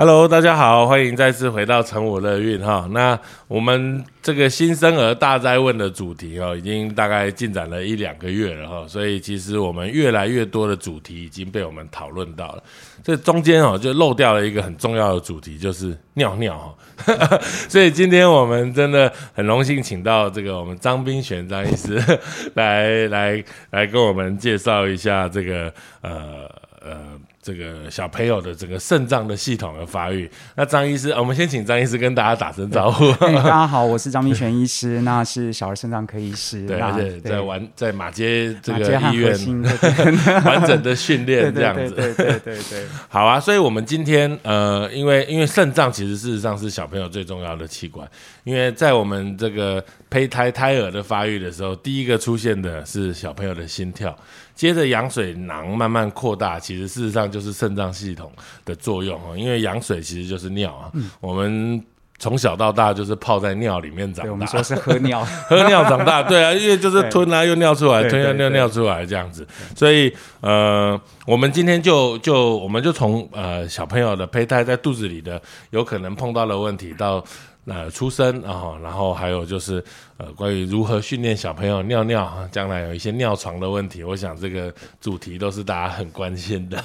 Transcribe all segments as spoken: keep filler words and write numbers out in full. Hello， 大家好，欢迎再次回到成我乐韵哈。那我们这个新生儿大哉问的主题哦，已经大概进展了一两个月了哈，所以其实我们越来越多的主题已经被我们讨论到了。这中间哦就漏掉了一个很重要的主题，就是尿尿哈。所以今天我们真的很荣幸请到这个我们张彬璇张医师来来来跟我们介绍一下这个呃呃。呃这个小朋友的整个肾脏的系统的发育，那张医师、哦、我们先请张医师跟大家打声招呼。大家好，我是张彬璇医师，那是小儿肾脏科医师，对，而且在玩在马偕这个医院完整的训练这样子，对对对 对, 对, 对, 对好啊，所以我们今天呃，因为因为肾脏其实事实上是小朋友最重要的器官，因为在我们这个胚胎胎儿的发育的时候，第一个出现的是小朋友的心跳，接着羊水囊慢慢扩大，其实事实上就是肾脏系统的作用，因为羊水其实就是尿啊、嗯、我们从小到大就是泡在尿里面长大，对，我们说是喝尿喝尿长大，对啊，因为就是吞啊又尿出来，吞又尿尿出来这样子，所以呃，我们今天就就我们就从呃小朋友的胚胎在肚子里的有可能碰到的问题到呃出生、哦、然后还有就是呃关于如何训练小朋友尿尿，将来有一些尿床的问题，我想这个主题都是大家很关心的。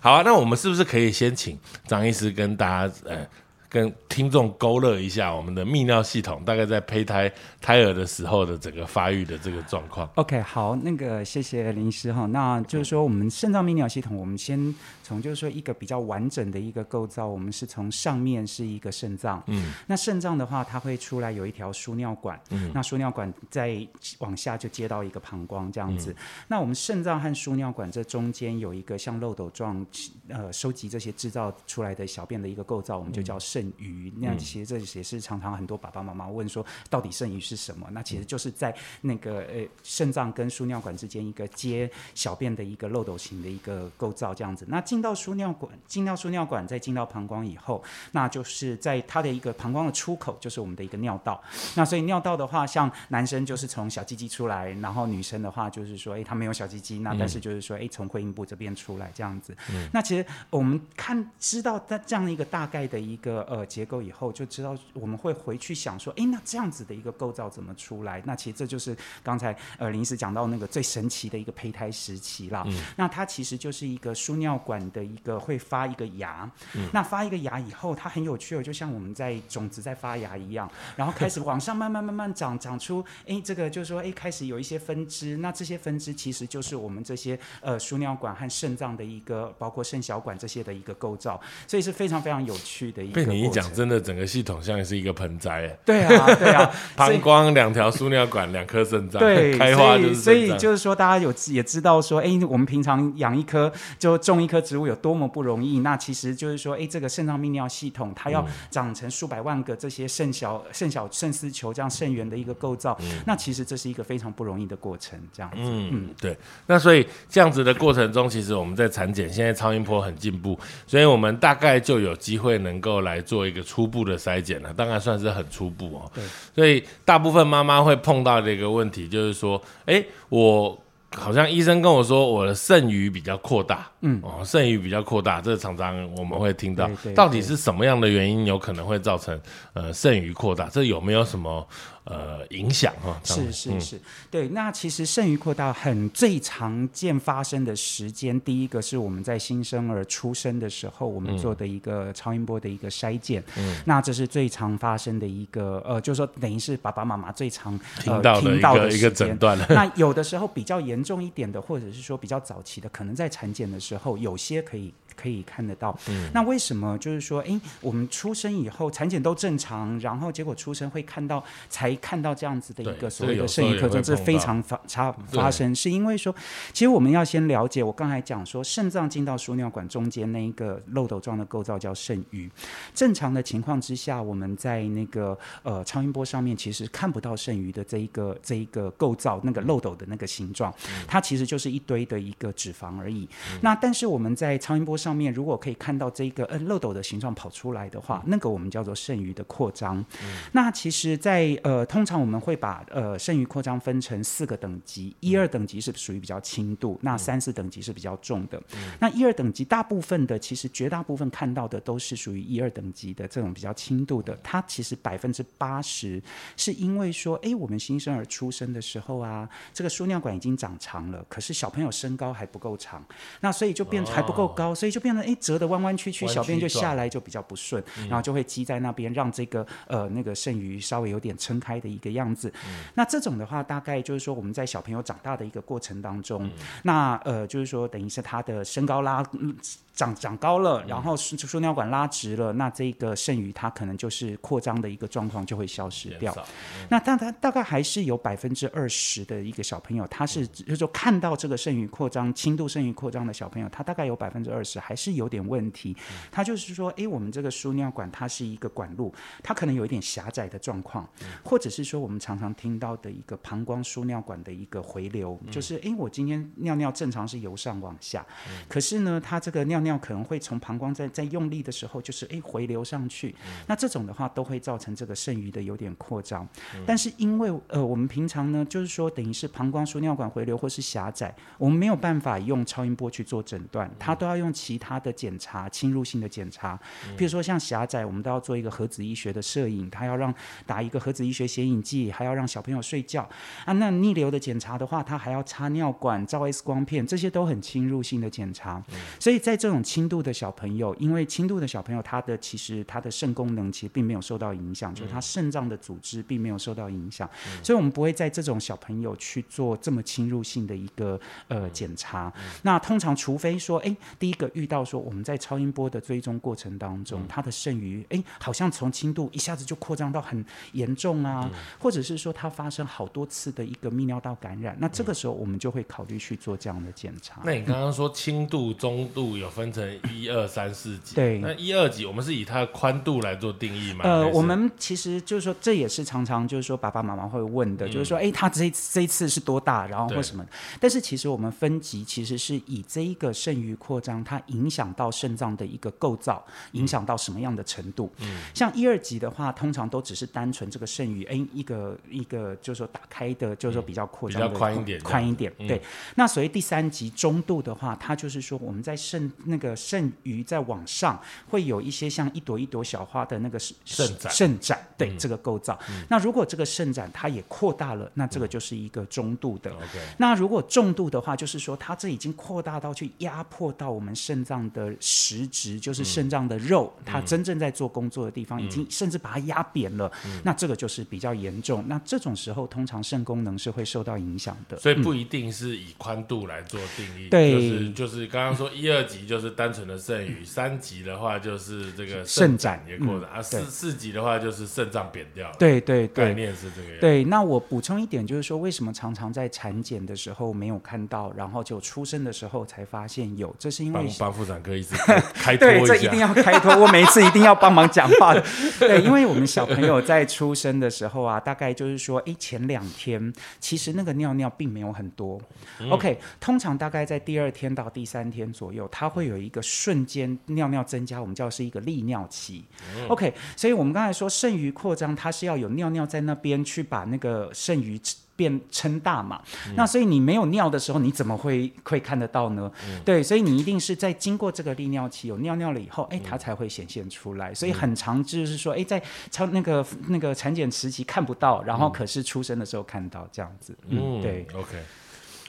好啊，那我们是不是可以先请张医师跟大家呃跟听众勾勒一下我们的泌尿系统大概在胚胎胎儿的时候的整个发育的这个状况。 OK， 好，那个谢谢林医师，那就是说我们肾脏泌尿系统，我们先从就是说一个比较完整的一个构造，我们是从上面是一个肾脏、嗯、那肾脏的话它会出来有一条输尿管、嗯、那输尿管再往下就接到一个膀胱这样子、嗯、那我们肾脏和输尿管这中间有一个像漏斗状呃收集这些制造出来的小便的一个构造，我们就叫肾肾盂，那其实这也是常常很多爸爸妈妈问说到底肾盂是什么，那其实就是在那个呃肾脏跟输尿管之间一个接小便的一个漏斗型的一个构造这样子，那进到输尿管进到输尿管再进到膀胱以后，那就是在它的一个膀胱的出口就是我们的一个尿道，那所以尿道的话像男生就是从小鸡鸡出来，然后女生的话就是说哎，她没有小鸡鸡，那但是就是说哎，从会阴部这边出来这样子、嗯、那其实我们看知道这样一个大概的一个呃，结构以后就知道，我们会回去想说，哎，那这样子的一个构造怎么出来？那其实这就是刚才呃林医师讲到那个最神奇的一个胚胎时期啦。嗯、那它其实就是一个输尿管的一个会发一个芽、嗯，那发一个芽以后，它很有趣哦，就像我们在种子在发芽一样，然后开始往上慢慢慢慢长，长出哎这个就是说哎开始有一些分支，那这些分支其实就是我们这些呃输尿管和肾脏的一个，包括肾小管这些的一个构造，所以是非常非常有趣的一个。你一讲真的整个系统像是一个盆栽耶，对啊对啊，膀胱两条输尿管两颗肾脏，对，开花就是肾脏，所以就是说大家有也知道说哎、欸，我们平常养一棵就种一棵植物有多么不容易，那其实就是说哎、欸，这个肾脏泌尿系统它要长成数百万个这些肾小肾小肾丝球这样肾源的一个构造、嗯、那其实这是一个非常不容易的过程这样子， 嗯, 嗯对，那所以这样子的过程中其实我们在产检现在超音波很进步，所以我们大概就有机会能够来做一个初步的筛检了，当然算是很初步哦。所以大部分妈妈会碰到的一个问题就是说，哎，我好像医生跟我说我的肾盂比较扩大，嗯，哦，肾盂比较扩大，这常常我们会听到，对对对，到底是什么样的原因有可能会造成呃肾盂扩大？这有没有什么？呃，影响哈、哦，是是是、嗯，对。那其实肾盂扩大很最常见发生的时间，第一个是我们在新生儿出生的时候，我们做的一个超音波的一个筛检，嗯、那这是最常发生的一个呃，就是说等于是爸爸妈妈最常、呃、听到的一 个, 的一个诊断。那有的时候比较严重一点的，或者是说比较早期的，可能在产检的时候有些可以。可以看得到、嗯、那为什么就是说哎，我们出生以后产检都正常，然后结果出生会看到才看到这样子的一个所谓的肾盂扩张，这非常常发生，是因为说其实我们要先了解，我刚才讲说肾脏进到输尿管中间那一个漏斗状的构造叫肾盂，正常的情况之下我们在那个呃超音波上面其实看不到肾盂的这一个这一个构造，那个漏斗的那个形状、嗯、它其实就是一堆的一个脂肪而已、嗯、那但是我们在超音波上上面如果可以看到这个、呃、漏斗的形状跑出来的话，那个我们叫做剩余的扩张、嗯、那其实在呃通常我们会把呃剩余扩张分成四个等级，一二等级是属于比较轻度，那三四等级是比较重的、嗯、那一二等级大部分的其实绝大部分看到的都是属于一二等级的这种比较轻度的，它其实百分之八十是因为说哎、欸，我们新生儿出生的时候啊，这个输尿管已经长长了，可是小朋友身高还不够长，那所以就变成还不够高、哦、所以就变成哎、欸、折得弯弯曲曲，小便就下来就比较不顺、嗯、然后就会积在那边，让这个呃那个剩余稍微有点撑开的一个样子、嗯、那这种的话大概就是说我们在小朋友长大的一个过程当中、嗯、那呃就是说等于是他的身高拉、嗯长, 长高了，然后输尿管拉直了，那这个剩余它可能就是扩张的一个状况就会消失掉。嗯、那但它大概还是有百分之二十的一个小朋友，他是、嗯、就是说看到这个剩余扩张、轻度剩余扩张的小朋友，他大概有百分之二十还是有点问题。他、嗯、就是说，哎，我们这个输尿管它是一个管路，它可能有一点狭窄的状况，嗯、或者是说我们常常听到的一个膀胱输尿管的一个回流，嗯、就是哎，我今天尿尿正常是由上往下，嗯、可是呢，它这个尿尿。可能会从膀胱 在, 在用力的时候就是哎回流上去、嗯、那这种的话都会造成这个剩余的有点扩张、嗯、但是因为呃我们平常呢就是说等于是膀胱输尿管回流或是狭窄，我们没有办法用超音波去做诊断、嗯、它都要用其他的检查，侵入性的检查，比、嗯、如说像狭窄我们都要做一个核子医学的摄影，它要让打一个核子医学显影剂，还要让小朋友睡觉啊。那逆流的检查的话，它还要插尿管、照 X 光片，这些都很侵入性的检查、嗯、所以在这种轻度的小朋友，因为轻度的小朋友他的其实他的肾功能其实并没有受到影响、嗯、就是他肾脏的组织并没有受到影响、嗯、所以我们不会在这种小朋友去做这么侵入性的一个呃检查、嗯、那通常除非说哎，第一个遇到说我们在超音波的追踪过程当中、嗯、他的剩余哎好像从轻度一下子就扩张到很严重啊、嗯、或者是说他发生好多次的一个泌尿道感染，那这个时候我们就会考虑去做这样的检查。那你刚刚说轻度、中度有分成一二三四级，对，那一二级我们是以它的宽度来做定义吗？呃，我们其实就是说，这也是常常就是说爸爸妈妈会问的，嗯、就是说，哎、欸，他这这一次是多大，然后或什么？但是其实我们分级其实是以这一个剩余扩张，它影响到肾脏的一个构造，影响到什么样的程度？嗯、像一二级的话，通常都只是单纯这个剩余，哎、欸，一个一个就是说打开的，就是说比较扩张、嗯，比较宽一点，宽一点。对，嗯、那所谓第三级中度的话，它就是说我们在肾那个剩余在往上会有一些像一朵一朵小花的那个肾盏，肾盏对、嗯、这个构造、嗯、那如果这个肾盏它也扩大了，那这个就是一个中度的、嗯、那如果重度的话就是说它这已经扩大到去压迫到我们肾脏的实质，就是肾脏的肉、嗯、它真正在做工作的地方、嗯、已经甚至把它压扁了、嗯、那这个就是比较严重，那这种时候通常肾功能是会受到影响的，所以不一定是以宽度来做定义、嗯、对，就是就是刚刚说一二级就是单纯的剩余，三级的话就是这个肾盏也扩展、嗯、啊，四四级的话就是肾脏扁掉了，对对对，概念是这个样子。对，那我补充一点，就是说为什么常常在产检的时候没有看到，然后就出生的时候才发现有，这是因为帮妇产科医师开脱一下，对，这一定要开脱，我每一次一定要帮忙讲话的。对，因为我们小朋友在出生的时候啊，大概就是说，哎，前两天其实那个尿尿并没有很多、嗯、，OK， 通常大概在第二天到第三天左右，它会有一个瞬间尿尿增加，我们叫是一个利尿期、嗯、OK， 所以我们刚才说剩余扩张它是要有尿尿在那边去把那个剩余变撑大嘛、嗯、那所以你没有尿的时候你怎么会会看得到呢、嗯、对，所以你一定是在经过这个利尿期有尿尿了以后、欸、它才会显现出来，所以很常就是说、欸、在那个那个产检时期看不到，然后可是出生的时候看到这样子。 嗯, 嗯对 OK，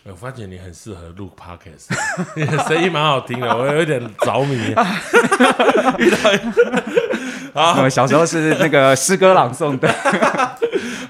我发觉你很适合录 podcast， 你的声音蛮好听的，我有点着迷。遇到好，我小时候是那个诗歌朗诵的。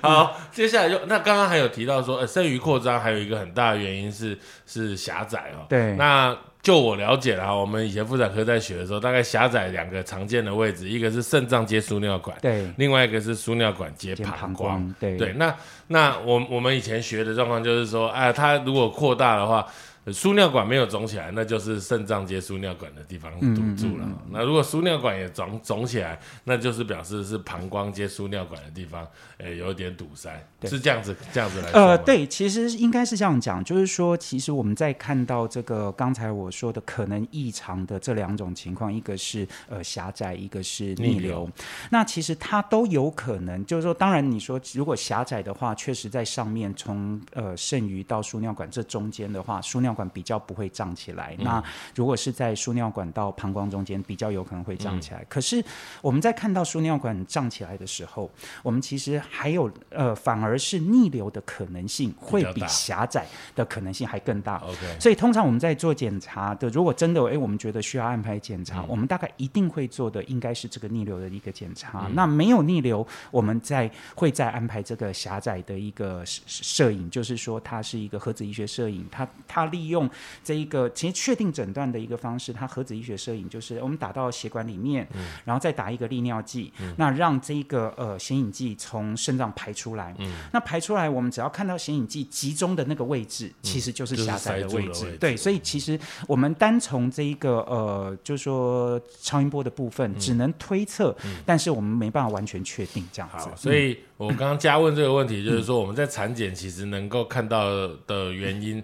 好，接下来就那刚刚还有提到说，呃，剩余扩张还有一个很大的原因是是狭窄哦。对，那就我了解啦，我们以前妇产科在学的时候，大概狭窄两个常见的位置，一个是肾脏接输尿管，对，另外一个是输尿管接膀胱，对对。那那我我们以前学的状况就是说，哎、啊，它如果扩大的话，输尿管没有肿起来，那就是肾脏接输尿管的地方堵住了。嗯嗯嗯、那如果输尿管也肿肿起来，那就是表示是膀胱接输尿管的地方，诶，有点堵塞，是这样子这样子来说吗？呃，对，其实应该是这样讲，就是说，其实我们在看到这个刚才我说的可能异常的这两种情况，一个是呃狭窄，一个是逆流。逆流那其实它都有可能，就是说，当然你说如果狭窄的话，确实在上面从呃肾盂到输尿管这中间的话，输尿管比较不会胀起来、嗯、那如果是在输尿管到膀胱中间比较有可能会胀起来、嗯、可是我们在看到输尿管胀起来的时候，我们其实还有呃，反而是逆流的可能性会比狭窄的可能性还更大，所以通常我们在做检查的，如果真的、欸、我们觉得需要安排检查、嗯、我们大概一定会做的应该是这个逆流的一个检查、嗯、那没有逆流我们在会再安排这个狭窄的一个摄影，就是说它是一个核子医学摄影，它它利用这一个其实确定诊断的一个方式，它核子医学摄影就是我们打到血管里面、嗯、然后再打一个利尿剂、嗯、那让这一个呃显影剂从肾脏排出来、嗯、那排出来我们只要看到显影剂集中的那个位置、嗯、其实就是狭窄的位置,、就是、位置对，所以其实我们单从这一个呃就是说超音波的部分只能推测、嗯、但是我们没办法完全确定这样子。好，所以我刚刚加问这个问题、嗯、就是说我们在产检其实能够看到的原因、嗯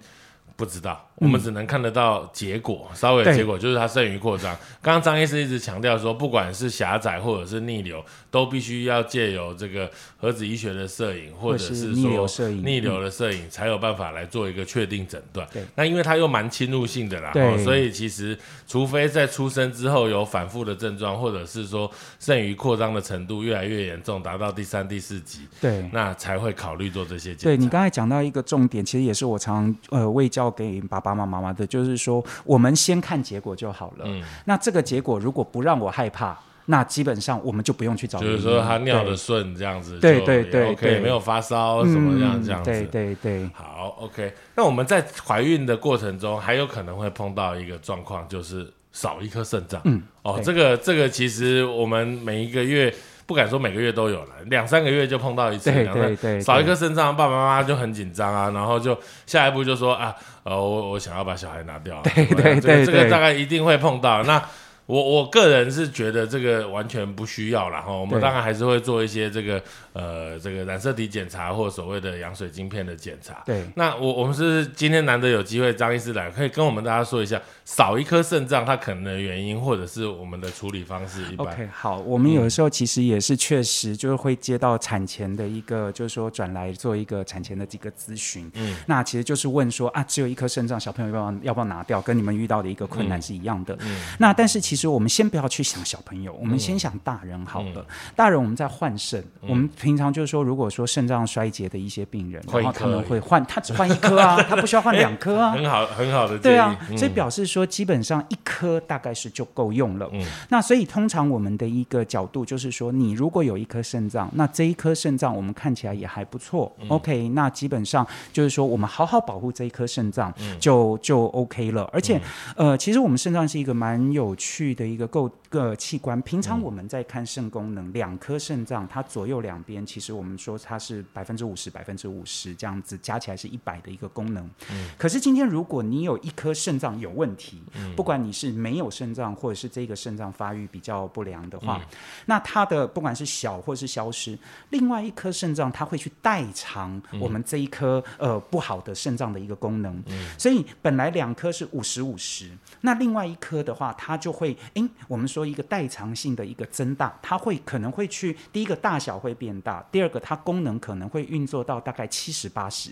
不知道，我们只能看得到结果、嗯、稍微的结果，就是它肾盂扩张。刚刚张医师一直强调说，不管是狭窄或者是逆流，都必须要借由这个核子医学的摄影或者是说逆流的摄影、嗯、才有办法来做一个确定诊断。那因为它又蛮侵入性的啦、哦、所以其实除非在出生之后有反复的症状，或者是说肾盂扩张的程度越来越严重，达到第三第四级，对，那才会考虑做这些检查。对，你刚才讲到一个重点，其实也是我常呃为教给爸爸妈妈的，就是说我们先看结果就好了、嗯、那这个结果如果不让我害怕，那基本上我们就不用去找，就是说他尿的顺这样子，对对对 OK 对没有发烧什么这样这样子、嗯、对对对好 OK 那我们在怀孕的过程中还有可能会碰到一个状况，就是少一颗肾脏、嗯、哦，这个这个其实我们每一个月不敢说每个月都有了，两三个月就碰到一次，对对对，少一个肾脏，爸爸妈妈就很紧张啊，然后就下一步就说啊，呃，我我想要把小孩拿掉、啊，对对 对, 对、这个，这个大概一定会碰到。那我我个人是觉得这个完全不需要啦，我们当然还是会做一些这个呃这个染色体检查或所谓的羊水晶片的检查。对，那我我们是今天难得有机会张医师来，可以跟我们大家说一下少一颗肾脏它可能的原因，或者是我们的处理方式一般。OK， 好，我们有的时候其实也是确实就是会接到产前的一个，就是说转来做一个产前的这个咨询。嗯，那其实就是问说啊，只有一颗肾脏，小朋友要不要要不要拿掉，跟你们遇到的一个困难是一样的。嗯嗯、那但是其实。其实我们先不要去想小朋友，我们先想大人好了、嗯、大人我们在换肾、嗯、我们平常就是说如果说肾脏衰竭的一些病人，然后他们会换，他只换一颗啊他不需要换两颗啊、欸、很好很好的建议，对啊、嗯、所以表示说基本上一颗大概是就够用了、嗯、那所以通常我们的一个角度就是说，你如果有一颗肾脏，那这一颗肾脏我们看起来也还不错、嗯、OK， 那基本上就是说我们好好保护这一颗肾脏就、嗯、就 OK 了，而且、嗯、呃，其实我们肾脏是一个蛮有趣的一个构、呃、器官，平常我们在看肾功能，两颗肾脏它左右两边其实我们说它是 百分之五十 百分之五十 这样子加起来是一百的一个功能、嗯、可是今天如果你有一颗肾脏有问题、嗯、不管你是没有肾脏或者是这个肾脏发育比较不良的话、嗯、那它的不管是小或是消失，另外一颗肾脏它会去代偿我们这一颗、呃、不好的肾脏的一个功能、嗯、所以本来两颗是 五十 五十， 那另外一颗的话它就会欸、我们说一个代偿性的一个增大，它会可能会去，第一个大小会变大，第二个它功能可能会运作到大概 七十 八十，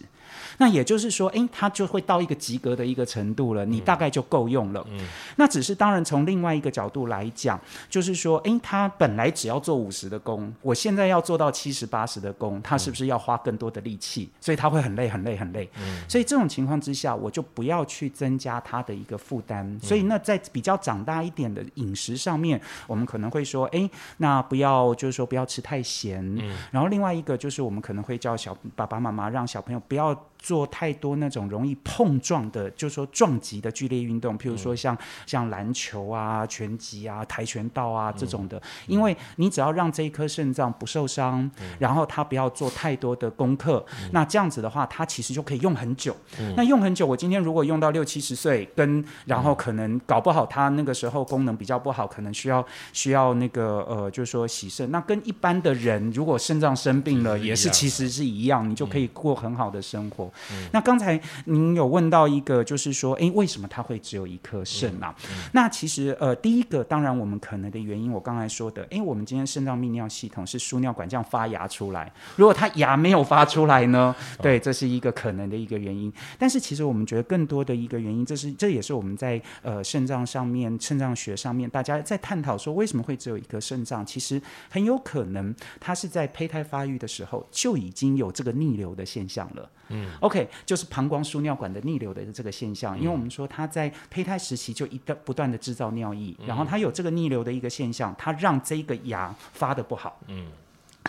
那也就是说、欸、它就会到一个及格的一个程度了，你大概就够用了、嗯嗯、那只是当然从另外一个角度来讲，就是说、欸、它本来只要做五十的功，我现在要做到 七十 八十 的功，它是不是要花更多的力气，所以它会很累很累很累、嗯、所以这种情况之下我就不要去增加它的一个负担，所以那在比较长大一点饮食上上面，我们可能会说，哎，那不要就是说不要吃太咸、嗯、然后另外一个就是我们可能会叫小爸爸妈妈让小朋友不要做太多那种容易碰撞的，就是说撞击的剧烈运动，譬如说像、嗯、像篮球啊、拳击啊、跆拳道啊、嗯、这种的，因为你只要让这一颗肾脏不受伤、嗯、然后他不要做太多的功课、嗯、那这样子的话他其实就可以用很久、嗯、那用很久，我今天如果用到六七十岁跟然后可能搞不好他那个时候功能比较不好，可能需要需要那个呃就是说洗肾，那跟一般的人如果肾脏生病了也是其实是一样，你就可以过很好的生活、嗯嗯、那刚才您有问到一个就是说，哎，为什么它会只有一颗肾啊、嗯嗯、那其实呃，第一个当然我们可能的原因我刚才说的，哎，我们今天肾脏泌尿系统是输尿管这样发芽出来，如果它芽没有发出来呢、哦、对，这是一个可能的一个原因，但是其实我们觉得更多的一个原因，这是这也是我们在呃肾脏上面肾脏学上面大家在探讨说为什么会只有一颗肾脏，其实很有可能它是在胚胎发育的时候就已经有这个逆流的现象了，嗯OK， 就是膀胱输尿管的逆流的这个现象，因为我们说它在胚胎时期就一不断的制造尿液，然后它有这个逆流的一个现象，它让这个芽发得不好，嗯，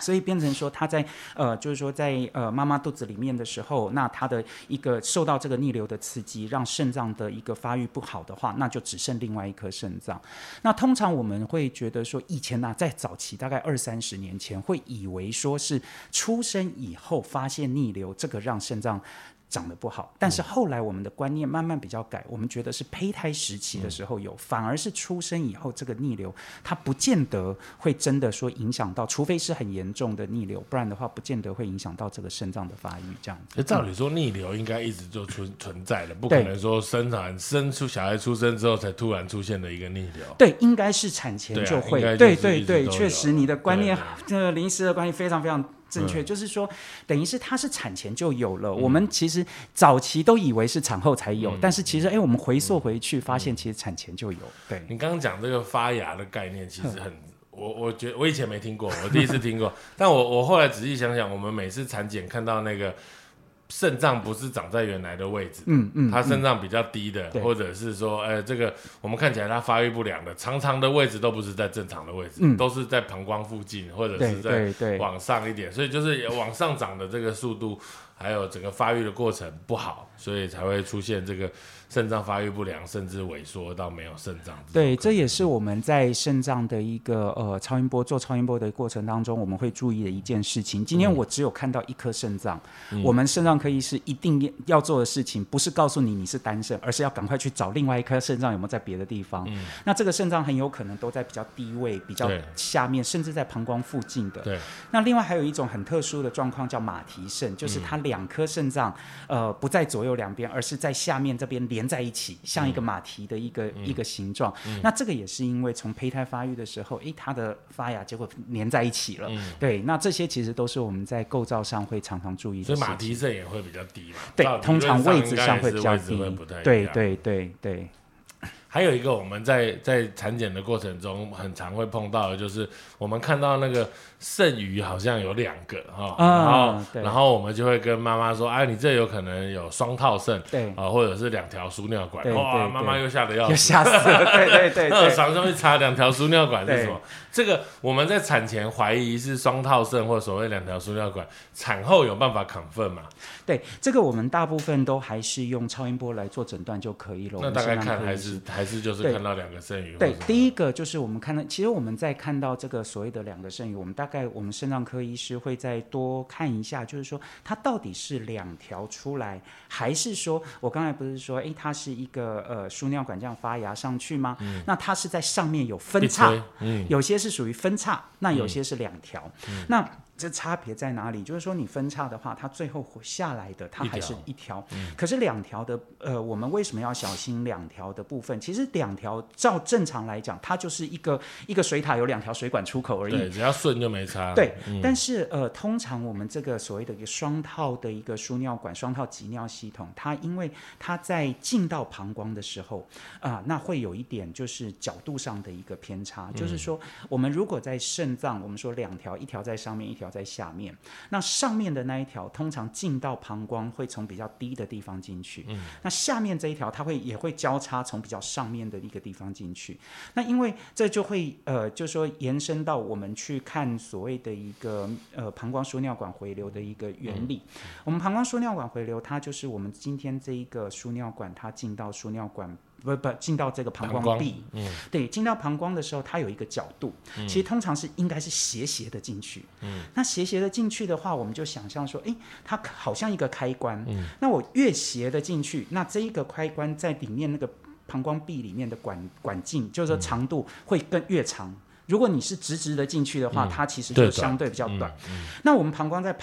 所以变成说他在呃，就是说在呃妈妈肚子里面的时候，那他的一个受到这个逆流的刺激，让肾脏的一个发育不好的话，那就只剩另外一颗肾脏。那通常我们会觉得说，以前呢、啊，在早期大概二三十年前，会以为说是出生以后发现逆流，这个让肾脏长得不好，但是后来我们的观念慢慢比较改，我们觉得是胚胎时期的时候有、嗯、反而是出生以后这个逆流它不见得会真的说影响到，除非是很严重的逆流，不然的话不见得会影响到这个肾脏的发育这样子。照理说逆流应该一直就 存, 存在的，不可能说生产生出小孩出生之后才突然出现的一个逆流，对，应该是产前就会，对、啊、对对对，确实你的观念呃，林医师的观念非常非常正确，就是说等于是它是产前就有了、嗯、我们其实早期都以为是产后才有、嗯、但是其实哎，我们回溯回去、嗯、发现其实产前就有。对，你刚刚讲这个发芽的概念其实很我我觉得我以前没听过，我第一次听过但我我后来仔细想想，我们每次产检看到那个肾脏不是长在原来的位置，嗯嗯，它肾脏比较低的、嗯、或者是说呃，这个我们看起来它发育不良的常常的位置都不是在正常的位置、嗯、都是在膀胱附近或者是在往上一点，所以就是往上涨的这个速度还有整个发育的过程不好，所以才会出现这个肾脏发育不良甚至萎缩到没有肾脏。对，这也是我们在肾脏的一个呃超音波做超音波的过程当中我们会注意的一件事情。今天我只有看到一颗肾脏、嗯、我们肾脏科医师一定要做的事情不是告诉你你是单肾，而是要赶快去找另外一颗肾脏有没有在别的地方、嗯、那这个肾脏很有可能都在比较低位比较下面甚至在膀胱附近的。对，那另外还有一种很特殊的状况叫马蹄肾，就是它两颗肾脏呃不在左右两边，而是在下面这边连在一起，像一个马蹄的一个、嗯、一个形状、嗯、那这个也是因为从胚胎发育的时候诶它的发芽结果连在一起了、嗯、对，那这些其实都是我们在构造上会常常注意的事情，所以马蹄肾也会比较低嘛。对，通常位置上会比较低，对对对对。还有一个我们在在产检的过程中很常会碰到的，就是我们看到那个肾盂好像有两个、哦嗯、然后然后我们就会跟妈妈说，哎，你这有可能有双套肾，对、呃、或者是两条输尿管，哇，妈妈又吓得要死，又吓死了，对对对对，常常去查两条输尿管是什么，这个我们在产前怀疑是双套肾或所谓两条输尿管，产后有办法 confirm 吗？对，这个我们大部分都还是用超音波来做诊断就可以了。那大概看还是还是就是看到两个肾盂。对，第一个就是我们看到，其实我们在看到这个所谓的两个肾盂，我们大概我们肾脏科医师会再多看一下，就是说它到底是两条出来，还是说我刚才不是说，哎，它是一个呃输尿管这样发芽上去吗？嗯、那它是在上面有分叉，嗯、有些是属于分叉，那有些是两条，嗯、那。这差别在哪里？就是说你分叉的话它最后下来的它还是一条, 一条、嗯、可是两条的呃，我们为什么要小心两条的部分？其实两条照正常来讲它就是一个一个水塔有两条水管出口而已，对，只要顺就没差，对、嗯、但是呃，通常我们这个所谓的一个双套的一个输尿管双套集尿系统，它因为它在进到膀胱的时候啊、呃，那会有一点就是角度上的一个偏差、嗯、就是说我们如果在肾脏我们说两条，一条在上面一条条在下面，那上面的那一条通常进到膀胱会从比较低的地方进去、嗯、那下面这一条它会也会交叉从比较上面的一个地方进去，那因为这就会呃，就是说延伸到我们去看所谓的一个呃膀胱输尿管回流的一个原理、嗯、我们膀胱输尿管回流它就是我们今天这一个输尿管它进到输尿管不不进到这个膀胱壁、嗯、对，进到膀胱的时候它有一个角度、嗯、其实通常是应该是斜斜的进去、嗯、那斜斜的进去的话我们就想象说、欸、它好像一个开关、嗯、那我越斜的进去，那这一个开关在里面那个膀胱壁里面的 管, 管径就是说长度会更越长，如果你是直直的进去的话、嗯、它其实就相对比较短、嗯嗯、那我们膀胱在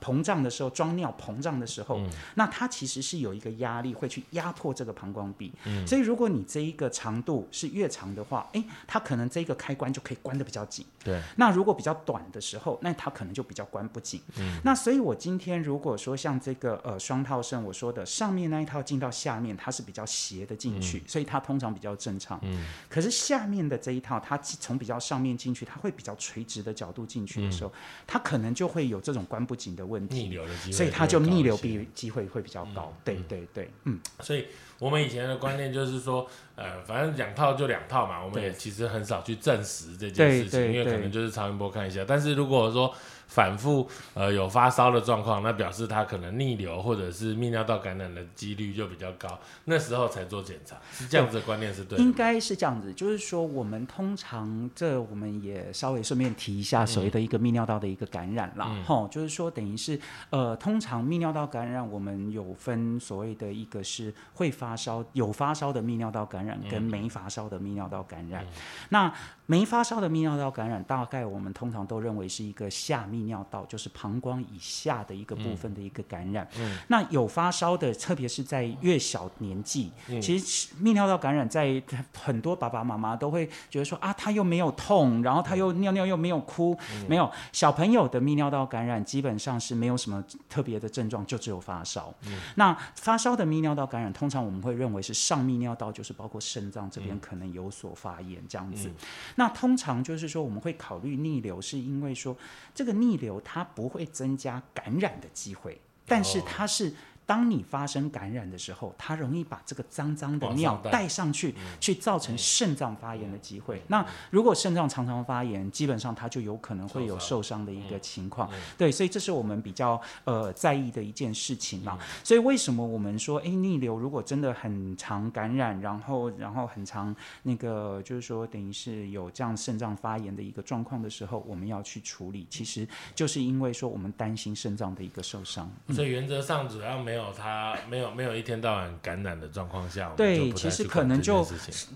膨胀的时候装尿膨胀的时候、嗯、那它其实是有一个压力会去压迫这个膀胱壁、嗯、所以如果你这一个长度是越长的话、欸、它可能这个开关就可以关得比较紧，对，那如果比较短的时候那它可能就比较关不紧、嗯、那所以我今天如果说像这个呃双套肾我说的上面那一套进到下面它是比较斜的进去、嗯、所以它通常比较正常、嗯、可是下面的这一套它从比较上面进去，它会比较垂直的角度进去的时候、嗯、它可能就会有这种关不紧的问题，逆流的机会，所以它就逆流机会会比较高、嗯、对对对、嗯、所以我们以前的观念就是说呃，反正两套就两套嘛，我们也其实很少去证实这件事情，因为可能就是超音波看一下，但是如果说反复呃有发烧的状况，那表示他可能逆流或者是泌尿道感染的几率就比较高，那时候才做检查，是这样子的观念是对的，应该是这样子，就是说我们通常这我们也稍微顺便提一下所谓的一个泌尿道的一个感染啦、嗯哦、就是说等于是呃，通常泌尿道感染我们有分所谓的一个是会发烧有发烧的泌尿道感染跟没发烧的泌尿道感染、嗯、那没发烧的泌尿道感染大概我们通常都认为是一个下泌尿道就是膀胱以下的一个部分的一个感染、嗯嗯、那有发烧的特别是在越小年纪、嗯、其实泌尿道感染在很多爸爸妈妈都会觉得说啊他又没有痛然后他又尿尿又没有哭、嗯、没有，小朋友的泌尿道感染基本上是没有什么特别的症状就只有发烧、嗯、那发烧的泌尿道感染通常我们会认为是上泌尿道就是包括肾脏这边可能有所发炎这样子、嗯嗯，那通常就是说我们会考虑逆流是因为说这个逆流它不会增加感染的机会，但是它是当你发生感染的时候它容易把这个脏脏的尿带上去、嗯、去造成肾脏发炎的机会、嗯、那如果肾脏常常发炎基本上它就有可能会有受伤的一个情况、嗯、对，所以这是我们比较呃在意的一件事情啦、嗯、所以为什么我们说哎逆流如果真的很常感染然后然后很常那个就是说等于是有这样肾脏发炎的一个状况的时候我们要去处理，其实就是因为说我们担心肾脏的一个受伤、嗯、所以原则上主要没有没有他没有没有一天到晚感染的状况下，对，其实可能就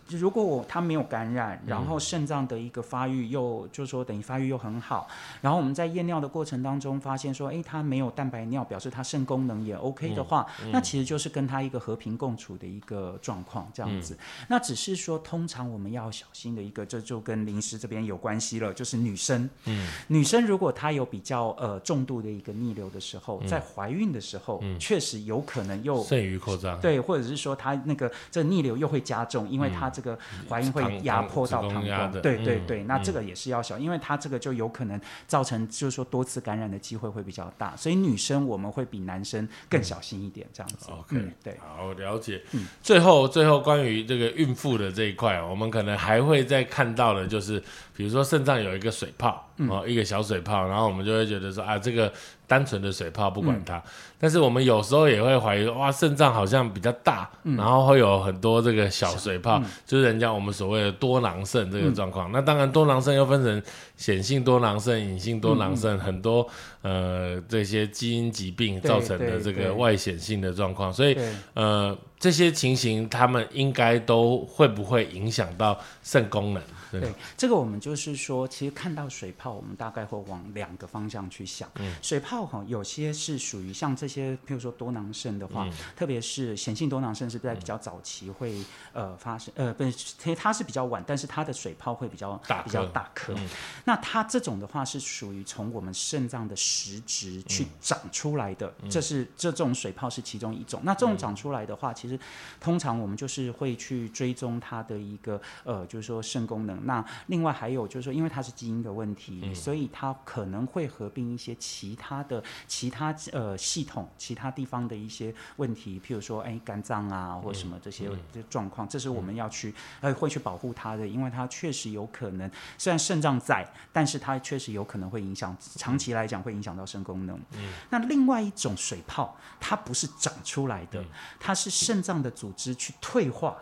如果我他没有感染，然后肾脏的一个发育又、嗯、就是说等于发育又很好，然后我们在验尿的过程当中发现说，哎，他没有蛋白尿，表示他肾功能也 OK 的话、嗯嗯，那其实就是跟他一个和平共处的一个状况这样子、嗯。那只是说，通常我们要小心的一个，这就跟林医师这边有关系了，就是女生，嗯、女生如果她有比较呃重度的一个逆流的时候，嗯、在怀孕的时候，嗯、确实。有可能又剩余扩张，对，或者是说它那个这逆流又会加重，因为它这个怀孕会压迫到膀胱、嗯，对对对、嗯，那这个也是要小，因为它这个就有可能造成就是说多次感染的机会会比较大，所以女生我们会比男生更小心一点，这样子。嗯、OK，、嗯、对，好，了解。嗯、最后最后关于这个孕妇的这一块，我们可能还会再看到的就是，比如说肾脏有一个水泡、嗯哦，一个小水泡，然后我们就会觉得说啊这个。单纯的水泡不管它、嗯、但是我们有时候也会怀疑哇肾脏好像比较大、嗯、然后会有很多这个小水泡、嗯、就是人家我们所谓的多囊肾这个状况、嗯、那当然多囊肾又分成显性多囊肾隐性多囊肾、嗯、很多呃这些基因疾病造成的这个外显性的状况，所以呃这些情形他们应该都会不会影响到肾功能，对，对，这个我们就是说其实看到水泡我们大概会往两个方向去想、嗯、水泡、哦、有些是属于像这些譬如说多囊肾的话、嗯、特别是显性多囊肾是在比较早期会、嗯、呃发生呃不是它是比较晚，但是它的水泡会比较大比较大颗、嗯、那它这种的话是属于从我们肾脏的实质去长出来的、嗯、这是这种水泡是其中一种，那这种长出来的话、嗯、其实通常我们就是会去追踪它的一个呃就是说肾功能那另外还有就是说，因为它是基因的问题，嗯、所以它可能会合并一些其他的其他呃系统、其他地方的一些问题，譬如说哎肝脏啊或什么这些状况，嗯、这是我们要去、嗯、呃会去保护它的，因为它确实有可能，虽然肾脏在，但是它确实有可能会影响，长期来讲会影响到肾功能。嗯、那另外一种水泡，它不是长出来的，嗯、它是肾脏的组织去退化。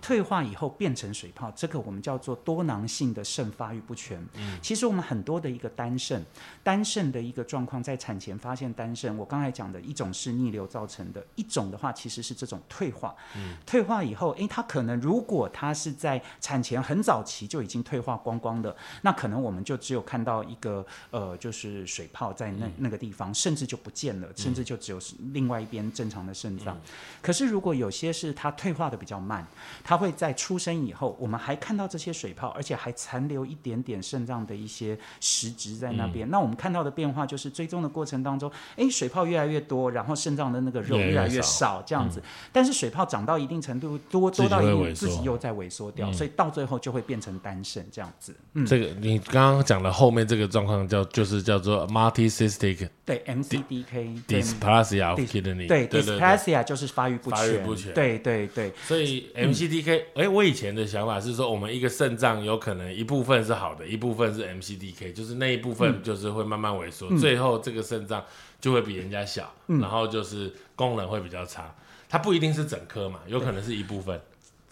退化以后变成水泡，这个我们叫做多囊性的肾发育不全。嗯、其实我们很多的一个单肾单肾的一个状况，在产前发现单肾，我刚才讲的一种是逆流造成的，一种的话其实是这种退化。嗯、退化以后，欸，它可能如果它是在产前很早期就已经退化光光的，那可能我们就只有看到一个呃，就是水泡在 那,、嗯、那个地方，甚至就不见了，甚至就只有另外一边正常的肾脏。嗯、可是如果有些是它退化的比较慢，它会在出生以后，我们还看到这些水泡，而且还残留一点点肾脏的一些实质在那边。嗯、那我们看到的变化就是追踪的过程当中，哎，水泡越来越多，然后肾脏的那个肉越来越 少, 越来越少这样子。嗯、但是水泡长到一定程度，多多到一定自己又在萎缩掉，嗯、所以到最后就会变成单肾这样子。嗯、这个你刚刚讲的后面这个状况叫就是叫做 multicystic， 对 M C D K dysplasia of kidney， 对 dysplasia 就是发育不全，发育不全，对对对，所以。M C D K， 哎，我以前的想法是说，我们一个肾脏有可能一部分是好的，一部分是 M C D K， 就是那一部分就是会慢慢萎缩，嗯、最后这个肾脏就会比人家小，嗯、然后就是功能会比较差。它不一定是整颗嘛，有可能是一部分。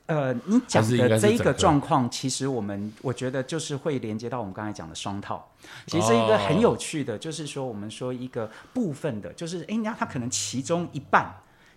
呃，你讲的这一个状况，其实我们我觉得就是会连接到我们刚才讲的双套。其实这一个很有趣的，就是说我们说一个部分的，就是哎，那它可能其中一半。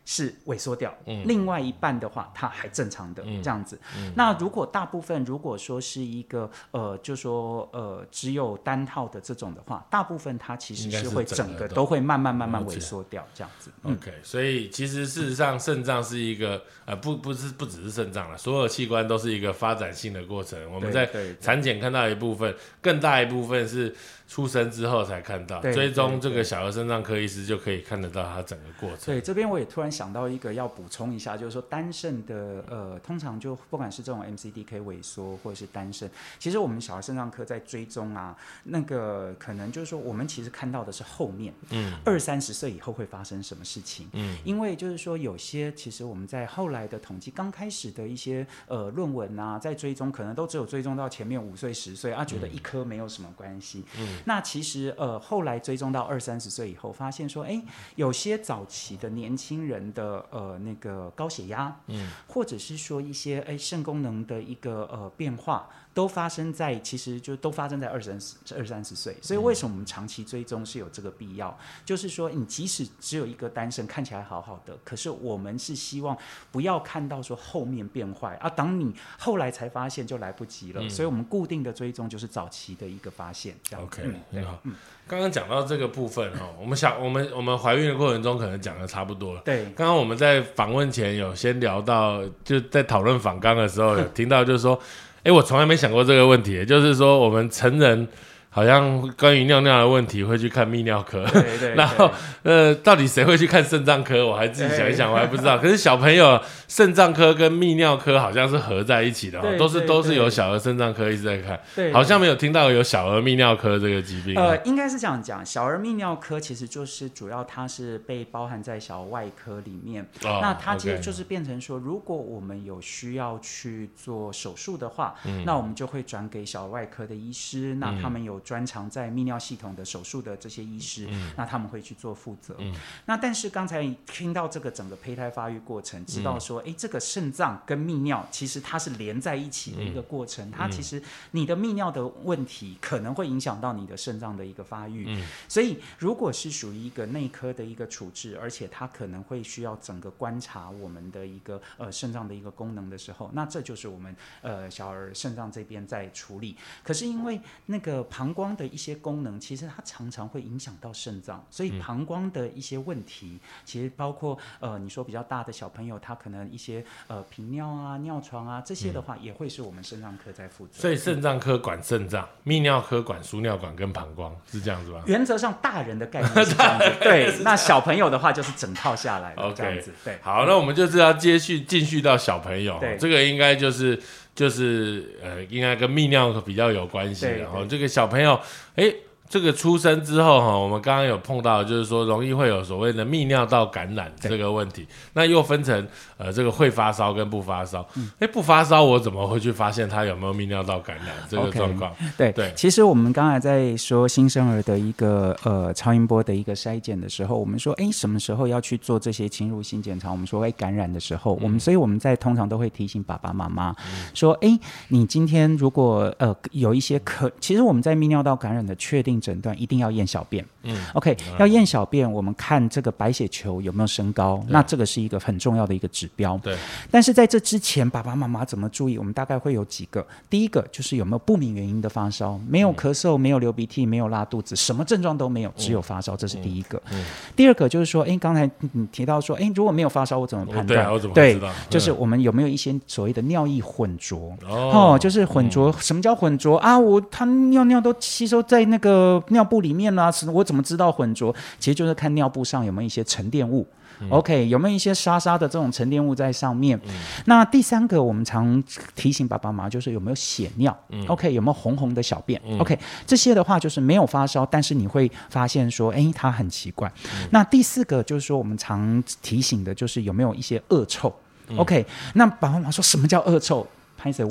是萎缩掉，嗯、另外一半的话它还正常的，嗯、这样子。嗯、那如果大部分如果说是一个呃就说呃只有单套的这种的话，大部分它其实是会整个都会慢慢慢慢萎缩掉这样子。嗯、OK， 所以其实事实上肾脏是一个呃不不是不只是肾脏啦，所有器官都是一个发展性的过程。我们在产检看到一部分，更大一部分是出生之后才看到，追踪这个小儿肾脏科医师就可以看得到它整个过程。对，这边我也突然想到一个要补充一下，就是说单肾的呃，通常就不管是这种 M C D K 萎缩或者是单肾，其实我们小儿肾脏科在追踪啊，那个可能就是说我们其实看到的是后面，嗯，二三十岁以后会发生什么事情，嗯，因为就是说有些其实我们在后来的统计，刚开始的一些呃论文啊，在追踪可能都只有追踪到前面五岁十岁啊，觉得一颗没有什么关系，嗯，那其实呃后来追踪到二三十岁以后，发现说，哎，有些早期的年轻人。的呃那个高血压，嗯，或者是说一些哎肾功能的一个呃变化，都发生在其实就都发生在二三十二三十岁，所以为什么我们长期追踪是有这个必要？嗯、就是说你即使只有一个单肾看起来好好的，可是我们是希望不要看到说后面变坏啊，当你后来才发现就来不及了，嗯、所以我们固定的追踪就是早期的一个发现。OK， 很好。嗯，刚刚讲到这个部分哦，我们想我们我们怀孕的过程中可能讲的差不多了，对。刚刚我们在访问前有先聊到，就在讨论访纲的时候有听到，就是说，哎，我从来没想过这个问题，就是说我们成人好像关于尿尿的问题会去看泌尿科，对对对，然后呃，到底谁会去看肾脏科？我还自己想一想，我还不知道。可是小朋友肾脏科跟泌尿科好像是合在一起的，对对对，都是都是有小儿肾脏科一直在看，对对对，好像没有听到有小儿泌尿科这个疾病。呃，应该是这样讲，小儿泌尿科其实就是主要它是被包含在小外科里面。哦、那它其实就是变成说，如果我们有需要去做手术的话，嗯、那我们就会转给小外科的医师，那他们有专长在泌尿系统的手术的这些医师，嗯、那他们会去做负责。嗯、那但是刚才听到这个整个胚胎发育过程，知道说，哎，嗯，这个肾脏跟泌尿其实它是连在一起的一个过程。嗯、它其实你的泌尿的问题可能会影响到你的肾脏的一个发育。嗯、所以如果是属于一个内科的一个处置，而且它可能会需要整个观察我们的一个呃肾脏的一个功能的时候，那这就是我们呃小儿肾脏这边在处理。可是因为那个旁膀胱的一些功能，其实它常常会影响到肾脏，所以膀胱的一些问题，嗯、其实包括呃，你说比较大的小朋友，他可能一些呃频尿啊、尿床啊这些的话，嗯、也会是我们肾脏科在负责。所以肾脏科管肾脏，泌尿科管输尿管跟膀胱，是这样子吧？原则上大人的概念是这样子，对。那小朋友的话就是整套下来了，okay， 这样子。对，好，那我们就是要接续进续到小朋友，这个应该就是。就是呃，应该跟泌尿比较有关系。然后这个小朋友，哎，这个出生之后哈，我们刚刚有碰到，就是说容易会有所谓的泌尿道感染这个问题。那又分成呃，这个会发烧跟不发烧。哎、嗯，不发烧我怎么会去发现他有没有泌尿道感染这个状况？ Okay, 对, 对，其实我们刚才在说新生儿的一个呃超音波的一个筛检的时候，我们说哎什么时候要去做这些侵入性检查？我们说哎感染的时候，嗯、我们所以我们在通常都会提醒爸爸妈妈、嗯、说哎你今天如果呃有一些可，其实我们在泌尿道感染的确定诊断一定要验小便，嗯 ，OK， 嗯要验小便，我们看这个白血球有没有升高，那这个是一个很重要的一个指标。对，但是在这之前，爸爸妈妈怎么注意？我们大概会有几个，第一个就是有没有不明原因的发烧，没有咳嗽，没有流鼻涕，没有拉肚子，什么症状都没有，只有发烧，这是第一个。嗯嗯嗯、第二个就是说，哎、欸，刚才你提到说，哎、欸，如果没有发烧，我怎么判断？对、啊，我怎么知道？就是我们有没有一些所谓的尿液混浊？哦，哦就是混浊、嗯。什么叫混浊啊？我他尿尿都吸收在那个。尿布里面啊，我怎么知道混浊？其实就是看尿布上有没有一些沉淀物、嗯、OK 有没有一些沙沙的这种沉淀物在上面、嗯、那第三个我们常提醒爸爸妈妈就是有没有血尿、嗯、OK 有没有红红的小便、嗯、OK 这些的话就是没有发烧，但是你会发现说哎，它很奇怪、嗯、那第四个就是说我们常提醒的就是有没有一些恶臭、嗯、OK 那爸爸妈妈说什么叫恶臭？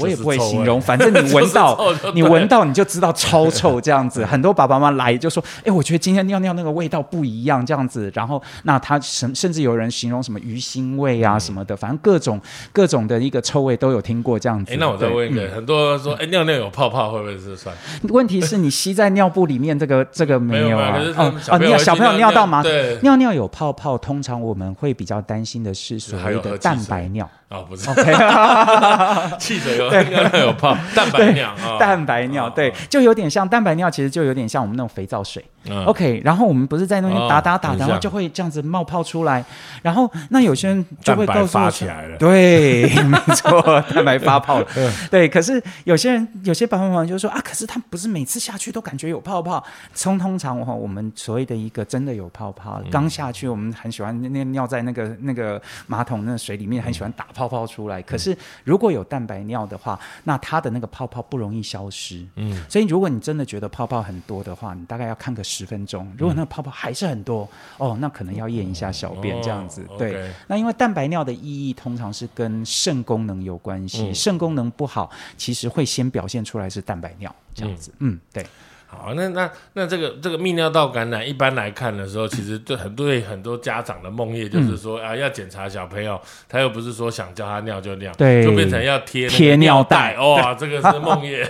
我也不会形容，反正你闻到你闻到你就知道超臭这样子。很多爸爸妈妈来就说哎，我觉得今天尿尿那个味道不一样这样子，然后那他甚至有人形容什么鱼腥味啊什么的，反正各种各种的一个臭味都有听过这样子。哎，那我再问一个、嗯、很多人说哎，尿尿有泡泡会不会是酸？问题是你吸在尿布里面这个这个没有啊，没有没有、哦小, 朋哦、小朋友尿到吗？对，尿尿有泡泡通常我们会比较担心的是所谓的蛋白尿哦，不是 ，OK， 汽水有尿有泡，蛋白尿，哦、蛋白尿，对，就有点像蛋白尿，其实就有点像我们那种肥皂水、嗯、，OK。然后我们不是在那边打打打、哦，然后就会这样子冒泡出来，然后那有些人就会告诉我，蛋白发起来了，对，没错，蛋白发泡了，对。可是有些人有些爸爸妈妈就说啊，可是他不是每次下去都感觉有泡泡，从通常我们所谓的一个真的有泡泡，嗯、刚下去我们很喜欢尿在那个那个马桶那水里面，很喜欢打泡泡。泡泡出来，可是如果有蛋白尿的话，那它的那个泡泡不容易消失、嗯、所以如果你真的觉得泡泡很多的话，你大概要看个十分钟，如果那个泡泡还是很多、嗯、哦，那可能要验一下小便这样子、哦、对、okay。 那因为蛋白尿的意义通常是跟肾功能有关系、嗯、肾功能不好其实会先表现出来是蛋白尿这样子。 嗯, 嗯对好，那那那这个这个泌尿道感染，一般来看的时候，其实对很对很多家长的梦魇就是说、嗯、啊，要检查小朋友，他又不是说想叫他尿就尿，对，就变成要贴贴尿袋，哇、哦，这个是梦魇。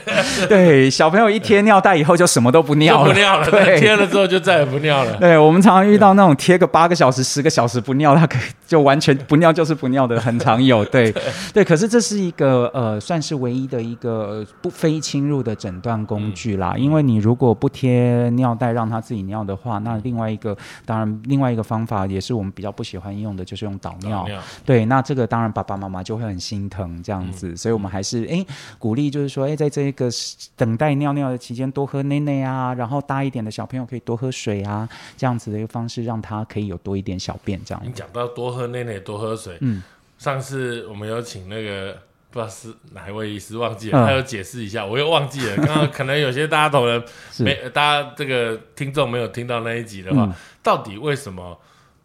对，小朋友一贴尿袋以后就什么都不尿了，就不尿了，对，贴了之后就再也不尿了。对，我们常常遇到那种贴个八个小时、十个小时不尿，他可就完全不尿就是不尿的，很常有。对 对, 对，可是这是一个呃，算是唯一的一个不非侵入的诊断工具啦，嗯、因为你。如果不贴尿袋让他自己尿的话，那另外一个当然另外一个方法也是我们比较不喜欢用的，就是用导尿。导尿对，那这个当然爸爸妈妈就会很心疼这样子，嗯、所以我们还是哎鼓励，就是说哎在这个等待尿尿的期间多喝奶奶啊，然后大一点的小朋友可以多喝水啊，这样子的一个方式让他可以有多一点小便这样子。你讲到多喝奶奶多喝水，嗯，上次我们有请那个。不知道是哪一位医师忘记了，他有解释一下，嗯、我又忘记了。刚刚可能有些大家同仁没，大家这个听众没有听到那一集的话，嗯、到底为什么？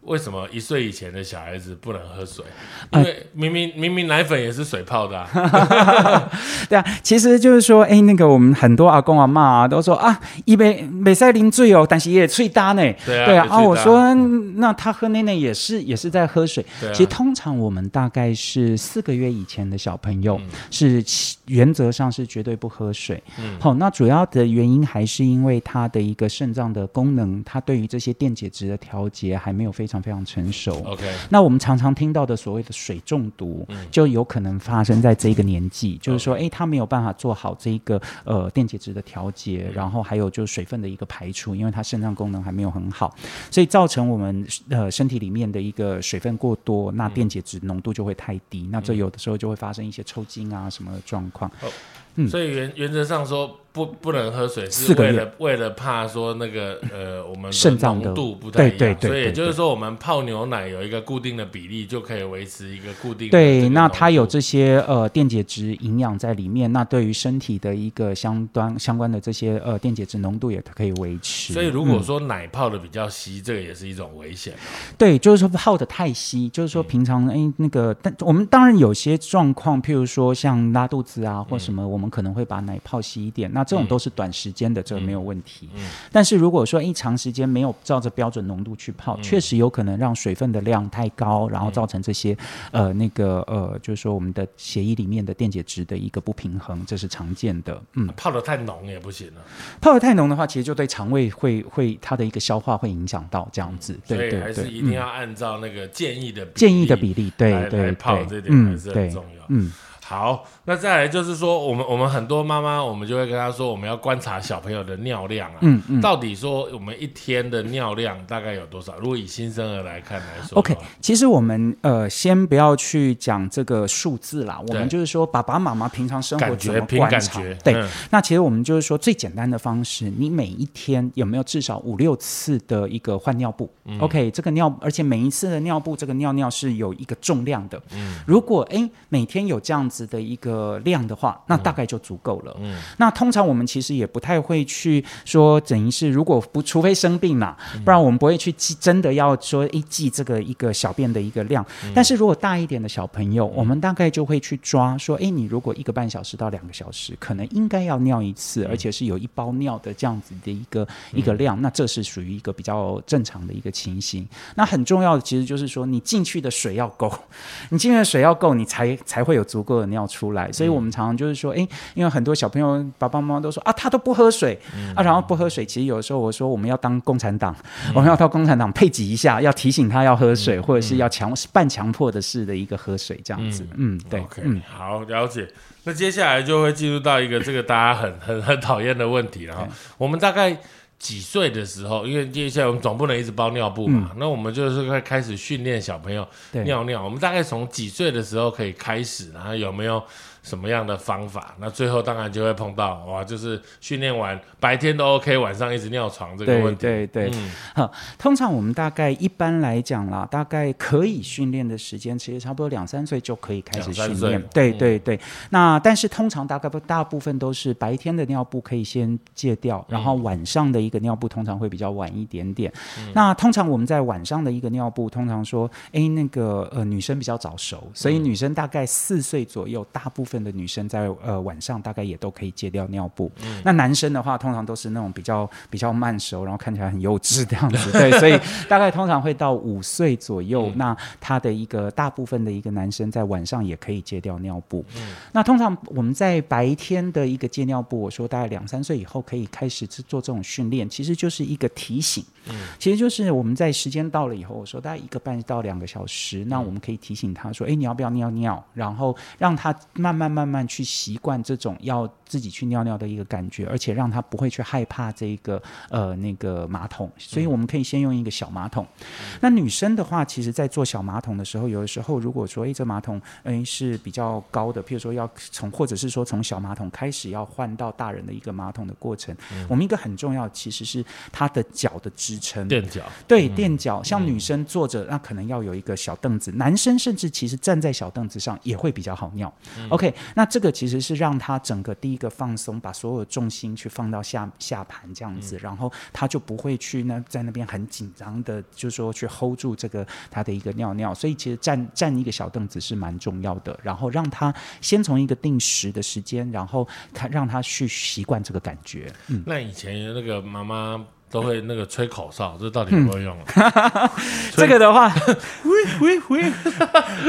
为什么一岁以前的小孩子不能喝水？因为明明、呃、明明奶粉也是水泡的啊。对啊，其实就是说，哎、欸，那个我们很多阿公阿嬤、啊、都说啊，他不可以喝水哦，但是他的嘴干呢。对啊，对啊。啊我说、嗯、那他喝奶奶也是也是在喝水、啊。其实通常我们大概是四个月以前的小朋友、嗯、是原则上是绝对不喝水。嗯。好、哦，那主要的原因还是因为他的一个肾脏的功能，他对于这些电解质的调节还没有非常。非常非常成熟、okay。 那我们常常听到的所谓的水中毒、嗯、就有可能发生在这个年纪、嗯、就是说哎，他没有办法做好这个呃电解质的调节、嗯、然后还有就是水分的一个排出，因为他肾脏功能还没有很好，所以造成我们呃身体里面的一个水分过多，那电解质浓度就会太低、嗯、那这有的时候就会发生一些抽筋啊什么的状况、哦嗯、所以 原, 原则上说不不能喝水是为了为了怕说那个呃我们的浓度不太一样，对对对，所以也就是说我们泡牛奶有一个固定的比例就可以维持一个固定的，对，那它有这些呃电解质营养在里面，那对于身体的一个相关相关的这些呃电解质浓度也可以维持。所以如果说奶泡的比较稀、嗯、这个也是一种危险、啊、对，就是说泡的太稀，就是说平常、嗯欸、那个但我们当然有些状况譬如说像拉肚子啊或什么、嗯、我们可能会把奶泡稀一点，那这种都是短时间的，这个没有问题、嗯嗯、但是如果说一长时间没有照着标准浓度去泡、嗯、确实有可能让水分的量太高，然后造成这些、嗯、呃那个呃就是说我们的血液里面的电解质的一个不平衡，这是常见的、嗯、泡得太浓也不行了，泡得太浓的话其实就对肠胃会会它的一个消化会影响到这样子、嗯、对对对，所以还是一定要按照那个建议的比例、嗯、建议的比例，对对对，来泡，这点还是很重要、嗯嗯，好，那再来就是说我们我们很多妈妈我们就会跟她说我们要观察小朋友的尿量啊，嗯嗯，到底说我们一天的尿量大概有多少，如果以新生儿来看来说 OK， 其实我们呃先不要去讲这个数字啦，我们就是说爸爸妈妈平常生活怎么观察，感觉凭感觉，对、嗯、那其实我们就是说最简单的方式，你每一天有没有至少五六次的一个换尿布、嗯、OK， 这个尿，而且每一次的尿布这个尿尿是有一个重量的、嗯、如果哎每天有这样子的一个量的话，那大概就足够了、嗯嗯、那通常我们其实也不太会去说等于是如果不除非生病啦、嗯、不然我们不会去记，真的要说一记这个一个小便的一个量、嗯、但是如果大一点的小朋友、嗯、我们大概就会去抓说哎，你如果一个半小时到两个小时可能应该要尿一次、嗯、而且是有一包尿的这样子的一个、嗯、一个量，那这是属于一个比较正常的一个情形。那很重要的其实就是说你进去的水要够，你进去的水要够，你才才会有足够的尿出来，所以我们常常就是说、欸、因为很多小朋友爸爸妈妈都说啊他都不喝水、嗯、啊，然后不喝水，其实有时候我说我们要当共产党、嗯、我们要到共产党配给一下，要提醒他要喝水、嗯、或者是要强、嗯、半强迫的式的一个喝水这样子， 嗯， 嗯，对， okay， 嗯，好，了解。那接下来就会进入到一个这个大家很很很讨厌的问题，然后我们大概几岁的时候，因为接下来我们总不能一直包尿布嘛、嗯、那我们就是会开始训练小朋友尿尿，我们大概从几岁的时候可以开始，然后有没有什么样的方法，那最后当然就会碰到哇，就是训练完白天都 OK， 晚上一直尿床这个问题，对对对、嗯、好，通常我们大概一般来讲啦，大概可以训练的时间其实差不多两三岁就可以开始训练，对对对、嗯、那但是通常大概大部分都是白天的尿布可以先戒掉，然后晚上的一个尿布通常会比较晚一点点、嗯、那通常我们在晚上的一个尿布通常说哎，那个、呃、女生比较早熟，所以女生大概四岁左右大部分的女生在、呃、晚上大概也都可以戒掉尿布、嗯、那男生的话通常都是那种比较比较慢熟，然后看起来很幼稚这样子对，所以大概通常会到五岁左右、嗯、那他的一个大部分的一个男生在晚上也可以戒掉尿布、嗯、那通常我们在白天的一个戒尿布，我说大概两三岁以后可以开始做这种训练，其实就是一个提醒、嗯、其实就是我们在时间到了以后，我说大概一个半到两个小时，那我们可以提醒他说哎，你要不要尿尿，然后让他慢慢慢慢去习惯这种要自己去尿尿的一个感觉，而且让他不会去害怕这个呃那个马桶，所以我们可以先用一个小马桶、嗯、那女生的话其实在做小马桶的时候，有的时候如果说哎，这马桶、呃、是比较高的，譬如说要从或者是说从小马桶开始要换到大人的一个马桶的过程、嗯、我们一个很重要其实是他的脚的支撑，垫脚，对，垫脚、嗯、像女生坐着那可能要有一个小凳子、嗯、男生甚至其实站在小凳子上也会比较好尿、嗯、OK， 那这个其实是让他整个第一个放松，把所有的重心去放到 下, 下盘这样子、嗯、然后他就不会去那在那边很紧张的就是说去 hold 住这个他的一个尿尿，所以其实 站, 站一个小凳子是蛮重要的，然后让他先从一个定时的时间，然后让他去习惯这个感觉、嗯、那以前那个妈妈都会那个吹口哨，这到底有没有用、啊嗯、这个的话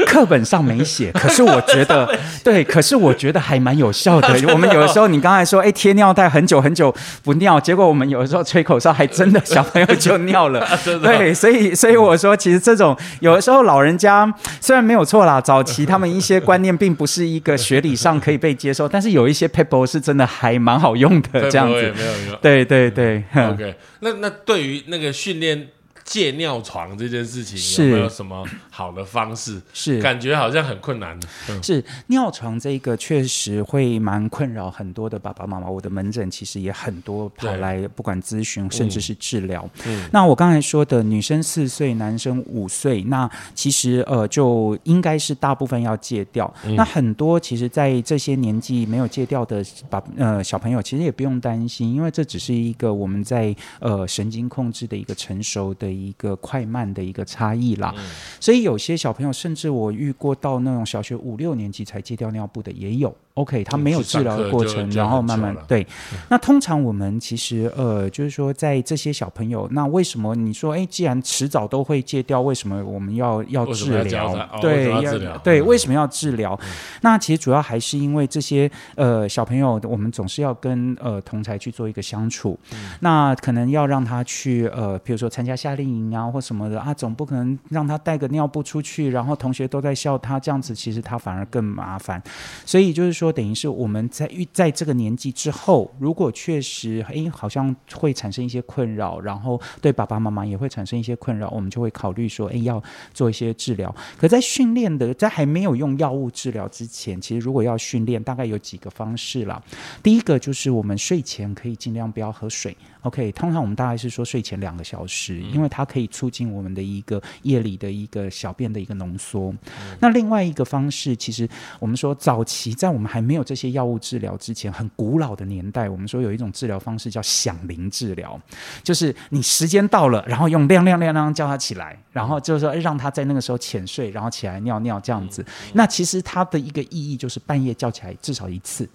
课本上没写，可是我觉得对，可是我觉得还蛮有效的我们有的时候你刚才说哎，贴尿袋很久很久不尿，结果我们有的时候吹口哨还真的小朋友就尿了对，所以所以我说其实这种有的时候老人家虽然没有错啦，早期他们一些观念并不是一个学理上可以被接受，但是有一些 paper 是真的还蛮好用的这样子，对对对 OK， 那那对于那个训练借尿床这件事情有没有什么好的方式？是，感觉好像很困难。嗯、是尿床这个确实会蛮困扰很多的爸爸妈妈。我的门诊其实也很多跑来，不管咨询甚至是治疗。嗯、那我刚才说的，女生四岁，男生五岁，那其实呃就应该是大部分要戒掉。嗯、那很多其实在这些年纪没有戒掉的爸呃小朋友，其实也不用担心，因为这只是一个我们在呃神经控制的一个成熟的一个快慢的一个差异啦。嗯、所以有些小朋友甚至我遇过到那种小学五六年级才戒掉尿布的也有。 OK， 他没有治疗的过程，然后慢慢对。嗯、那通常我们其实呃就是说在这些小朋友，那为什么你说哎，既然迟早都会戒掉，为什么我们要要治疗？哦、对，要治疗对，为什么要治疗？嗯、那其实主要还是因为这些呃小朋友，我们总是要跟呃同侪去做一个相处，嗯、那可能要让他去呃，比如说参加夏令营啊或什么的啊，总不可能让他带个尿布出去，然后同学都在笑他，这样子其实他反而更麻烦。所以就是说。说等于是我们在在这个年纪之后，如果确实哎好像会产生一些困扰，然后对爸爸妈妈也会产生一些困扰，我们就会考虑说哎要做一些治疗。可在训练的在还没有用药物治疗之前，其实如果要训练，大概有几个方式啦。第一个就是我们睡前可以尽量不要喝水。OK， 通常我们大概是说睡前两个小时，因为它可以促进我们的一个夜里的一个小便的一个浓缩。嗯、那另外一个方式，其实我们说早期在我们还没有这些药物治疗之前，很古老的年代，我们说有一种治疗方式叫响铃治疗，就是你时间到了，然后用亮亮亮亮叫他起来，然后就是说让他在那个时候浅睡，然后起来尿尿这样子。嗯嗯、那其实它的一个意义就是半夜叫起来至少一次。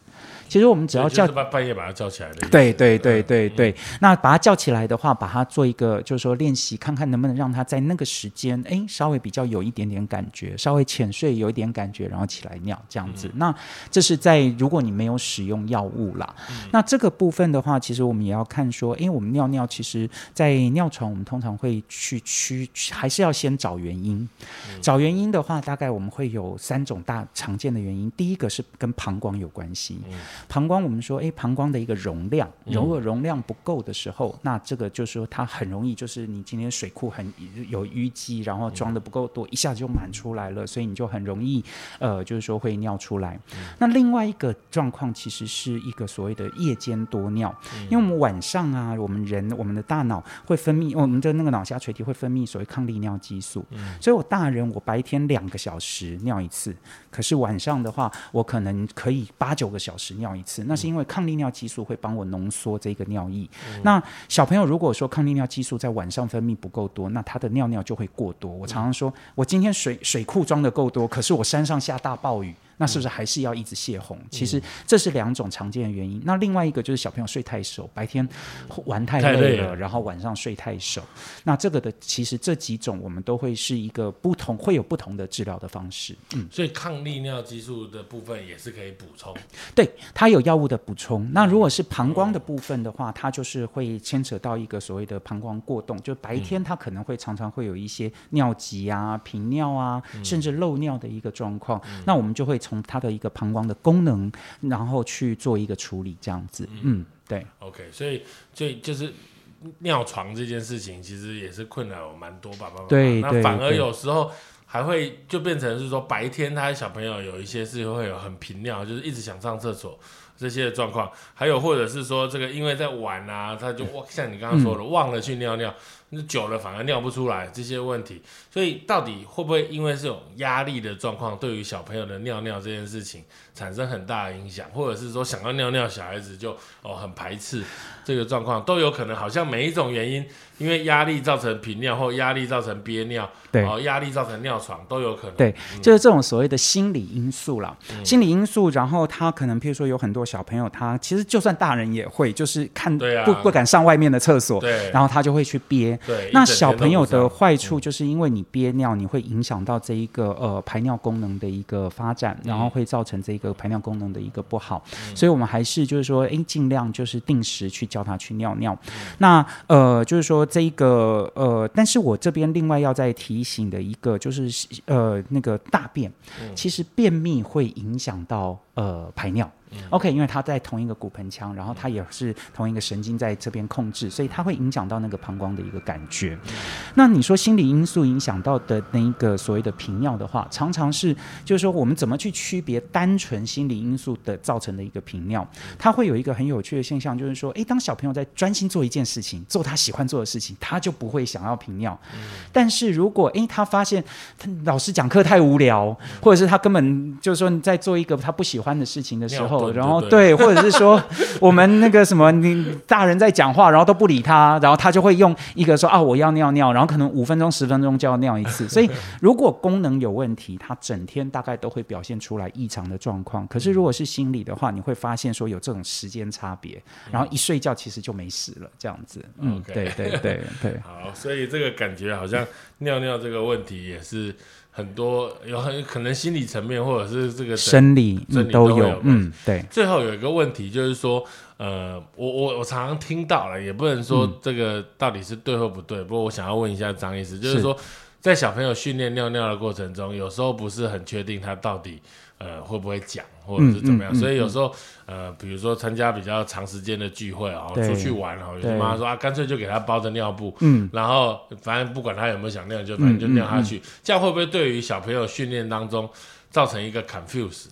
其实我们只要叫，就是半夜把他叫起来的。对对对对对，嗯、那把他叫起来的话，把他做一个就是说练习，看看能不能让他在那个时间，哎，稍微比较有一点点感觉，稍微浅睡有一点感觉，然后起来尿这样子。嗯、那这是在如果你没有使用药物啦，嗯、那这个部分的话，其实我们也要看说，因为我们尿尿，其实在尿床，我们通常会去去，还是要先找原因。嗯、找原因的话，大概我们会有三种大常见的原因。第一个是跟膀胱有关系。嗯膀胱，我们说，哎，膀胱的一个容量，如果容量不够的时候，嗯、那这个就是说它很容易，就是你今天水库很有淤积，然后装的不够多，一下就满出来了，所以你就很容易，呃，就是说会尿出来。嗯、那另外一个状况其实是一个所谓的夜间多尿，嗯、因为我们晚上啊，我们人我们的大脑会分泌，我们的那个脑下垂体会分泌所谓抗利尿激素，嗯、所以我大人我白天两个小时尿一次，可是晚上的话，我可能可以八九个小时尿一次，那是因为抗利尿激素会帮我浓缩这个尿液。嗯、那小朋友如果说抗利尿激素在晚上分泌不够多，那他的尿尿就会过多。我常常说，我今天水水库装的够多，可是我山上下大暴雨，那是不是还是要一直泄洪？嗯、其实这是两种常见的原因。那另外一个就是小朋友睡太熟，白天玩太累了，累了然后晚上睡太熟。那这个的其实这几种我们都会是一个不同，会有不同的治疗的方式。嗯，所以抗利尿激素的部分也是可以补充。对，它有药物的补充。那如果是膀胱的部分的话，它就是会牵扯到一个所谓的膀胱过动，就白天它可能会常常会有一些尿急啊、频尿啊，嗯、甚至漏尿的一个状况。嗯、那我们就会从它的一个膀胱的功能，然后去做一个处理，这样子。嗯，对。OK， 所以所以就是尿床这件事情，其实也是困扰我蛮多爸爸妈妈。对，那反而有时候还会就变成是说，白天他小朋友有一些是会有很频尿，就是一直想上厕所。这些状况，还有或者是说这个因为在玩啊，他就像你刚刚说的，嗯、忘了去尿尿，久了反而尿不出来这些问题，所以到底会不会因为这种压力的状况，对于小朋友的尿尿这件事情产生很大的影响，或者是说想要尿尿小孩子就哦很排斥这个状况，都有可能。好像每一种原因，因为压力造成频尿，或压力造成憋尿，对，然后压力造成尿床都有可能。对，嗯、就是这种所谓的心理因素啦，嗯、心理因素，然后他可能譬如说有很多。小朋友他其实就算大人也会，就是看 不,、啊、不敢上外面的厕所，然后他就会去憋。那小朋友的坏处就是因为你憋尿，嗯、你会影响到这一个呃排尿功能的一个发展，然后会造成这一个排尿功能的一个不好。嗯、所以我们还是就是说，哎，尽量就是定时去叫他去尿尿。嗯、那呃就是说这一个呃，但是我这边另外要再提醒的一个就是呃那个大便，嗯、其实便秘会影响到呃排尿。嗯、OK， 因为它在同一个骨盆腔，然后它也是同一个神经在这边控制，所以它会影响到那个膀胱的一个感觉。嗯、那你说心理因素影响到的那一个所谓的频尿的话，常常是就是说我们怎么去区别单纯心理因素的造成的一个频尿？它会有一个很有趣的现象，就是说，哎，当小朋友在专心做一件事情，做他喜欢做的事情，他就不会想要频尿。嗯、但是如果哎他发现他老师讲课太无聊，或者是他根本就是说你在做一个他不喜欢的事情的时候，然后对，或者是说我们那个什么你大人在讲话，然后都不理他，然后他就会用一个说啊我要尿尿，然后可能五分钟十分钟就要尿一次。所以如果功能有问题，他整天大概都会表现出来异常的状况。可是如果是心理的话，你会发现说有这种时间差别，然后一睡觉其实就没事了，这样子。嗯， okay. 对对对对。好，所以这个感觉好像尿尿这个问题也是。很多有很可能心理层面或者是这个生理、嗯、都有，嗯，对。最后有一个问题就是说，呃，我我我常常听到了，也不能说这个到底是对或不对。嗯、不过我想要问一下张医师，就是说，在小朋友训练尿尿的过程中，有时候不是很确定他到底呃会不会讲，或者是怎么样，嗯嗯嗯、所以有时候呃，比如说参加比较长时间的聚会哦，出去玩哦，有些妈妈说啊，干脆就给他包着尿布，嗯，然后反正不管他有没有想尿，就反正就尿下去，嗯嗯嗯、这样会不会对于小朋友训练当中造成一个 confuse？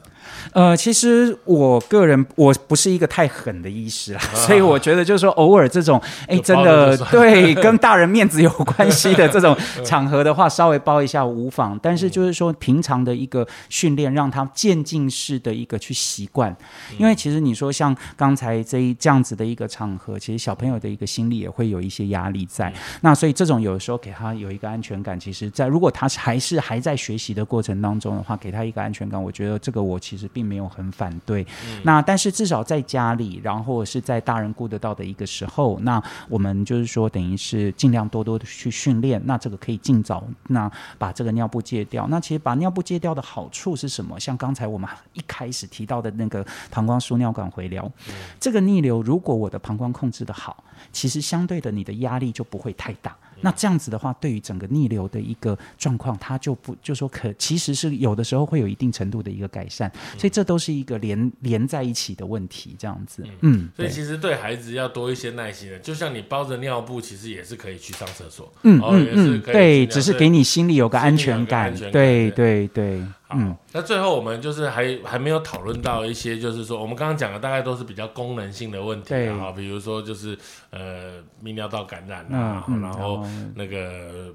呃，其实我个人我不是一个太狠的医师啦，啊、所以我觉得就是说偶尔这种哎真的对跟大人面子有关系的这种场合的话，稍微包一下无妨。但是就是说平常的一个训练，让他渐进式的一个去习惯，因为其实你说像刚才这一这样子的一个场合，其实小朋友的一个心理也会有一些压力在。那所以这种有时候给他有一个安全感，其实在如果他还是还在学习的过程当中的话，给他一个安全感，我觉得这个我其实。其实并没有很反对、嗯、那但是至少在家里，然后是在大人顾得到的一个时候，那我们就是说等于是尽量多多的去训练，那这个可以尽早那把这个尿布戒掉。那其实把尿布戒掉的好处是什么？像刚才我们一开始提到的那个膀胱输尿管回流、嗯、这个逆流，如果我的膀胱控制的好，其实相对的你的压力就不会太大。那这样子的话，对于整个逆流的一个状况，它就不就说可其实是有的时候会有一定程度的一个改善，嗯、所以这都是一个连连在一起的问题，这样子。嗯，嗯所以其实对孩子要多一些耐心的，就像你包着尿布，其实也是可以去上厕所，嗯嗯嗯，对，只是给你心里有个安全感，对对 对, 對。嗯，那最后我们就是还还没有讨论到一些，就是说我们刚刚讲的大概都是比较功能性的问题啊，比如说就是呃泌尿道感染啊，嗯、然后那个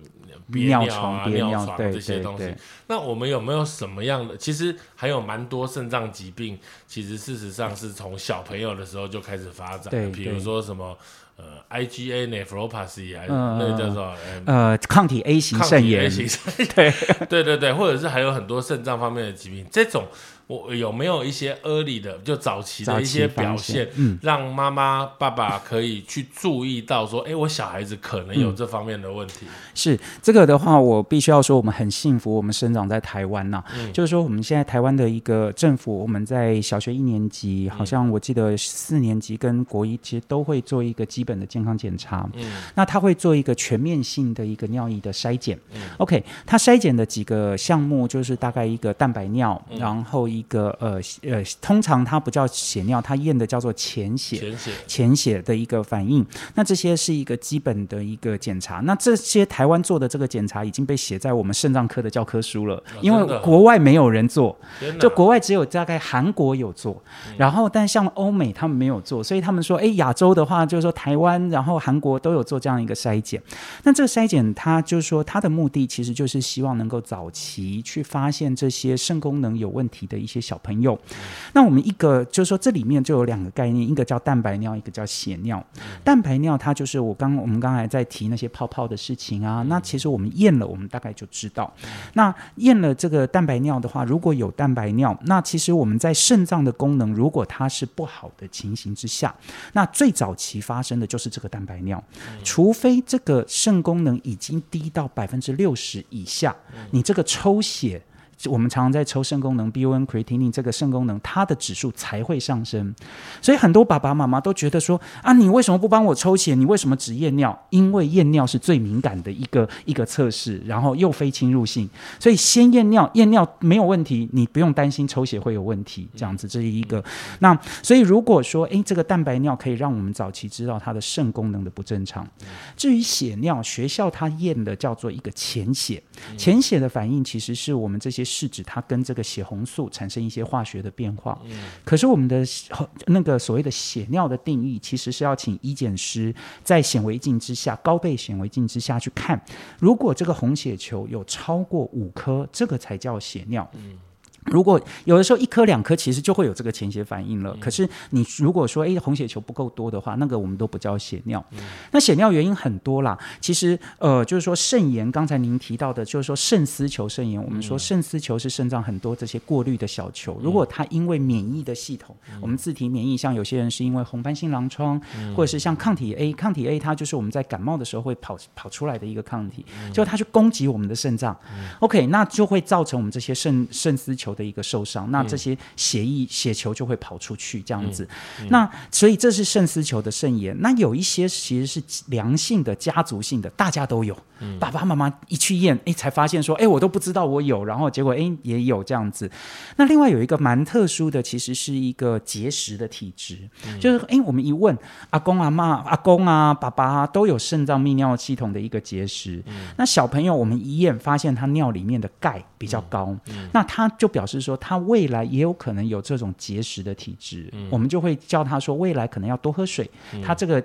憋尿啊、尿床这些东西。那我们有没有什么样的？其实还有蛮多肾脏疾病，其实事实上是从小朋友的时候就开始发展的，比如说什么。呃 I G A nephropathy 还是、呃、那个叫做、嗯、呃抗体 A 型肾炎，对对对对，或者是还有很多肾脏方面的疾病，这种我有没有一些 early 的就早期的一些表现，嗯、让妈妈爸爸可以去注意到说，哎，我小孩子可能有这方面的问题。嗯、是这个的话，我必须要说，我们很幸福，我们生长在台湾呐、啊嗯。就是说，我们现在台湾的一个政府，我们在小学一年级，好像我记得四年级跟国一其实都会做一个基本的健康检查。嗯、那他会做一个全面性的一个尿液的筛检。嗯、OK， 他筛检的几个项目就是大概一个蛋白尿，嗯、然后一个呃呃，通常它不叫血尿，它验的叫做潜血，潜血，潜血的一个反应。那这些是一个基本的一个检查。那这些台湾做的这个检查已经被写在我们肾脏科的教科书了，哦、因为国外没有人做，就国外只有大概韩国有做，嗯、然后但像欧美他们没有做，所以他们说，哎，亚洲的话就是说台湾，然后韩国都有做这样一个筛检。那这个筛检，它就是说它的目的其实就是希望能够早期去发现这些肾功能有问题的一些小朋友。那我们一个就是说这里面就有两个概念，一个叫蛋白尿，一个叫血尿。蛋白尿它就是我刚我们刚才在提那些泡泡的事情啊，那其实我们验了我们大概就知道。那验了这个蛋白尿的话，如果有蛋白尿，那其实我们在肾脏的功能如果它是不好的情形之下，那最早期发生的就是这个蛋白尿，除非这个肾功能已经低到 百分之六十 以下，你这个抽血我们常常在抽肾功能 B U N creatinine 这个肾功能它的指数才会上升。所以很多爸爸妈妈都觉得说啊，你为什么不帮我抽血，你为什么只验尿？因为验尿是最敏感的一个一个测试，然后又非侵入性，所以先验尿，验尿没有问题，你不用担心抽血会有问题，这样子，这是一个。那所以如果说诶这个蛋白尿可以让我们早期知道它的肾功能的不正常。至于血尿，学校它验的叫做一个潜血，潜血的反应其实是我们这些试纸它跟这个血红素产生一些化学的变化。可是我们的那个所谓的血尿的定义其实是要请医检师在显微镜之下，高倍显微镜之下去看，如果这个红血球有超过五颗，这个才叫血尿。如果有的时候一颗两颗其实就会有这个潜血反应了、嗯、可是你如果说、欸、红血球不够多的话，那个我们都不叫血尿、嗯、那血尿原因很多啦，其实呃，就是说肾炎，刚才您提到的就是说肾丝球肾炎，我们说肾丝球是肾脏很多这些过滤的小球、嗯、如果它因为免疫的系统、嗯、我们自体免疫，像有些人是因为红斑性狼疮、嗯、或者是像抗体 A， 抗体 A 它就是我们在感冒的时候会 跑, 跑出来的一个抗体、嗯、就它去攻击我们的肾脏、嗯、OK， 那就会造成我们这些肾丝球的一个受伤，那这些血液、嗯、血球就会跑出去这样子、嗯嗯、那所以这是肾丝球的肾炎。那有一些其实是良性的家族性的，大家都有、嗯、爸爸妈妈一去验、欸、才发现说、欸、我都不知道我有，然后结果、欸、也有这样子。那另外有一个蛮特殊的，其实是一个结石的体质、嗯、就是、欸、我们一问阿公阿嬷、阿公啊爸爸啊都有肾脏泌尿系统的一个结石、嗯、那小朋友我们一验发现他尿里面的钙比较高、嗯嗯、那他就表表示说他未来也有可能有这种结石的体质、嗯、我们就会叫他说未来可能要多喝水、嗯、他这个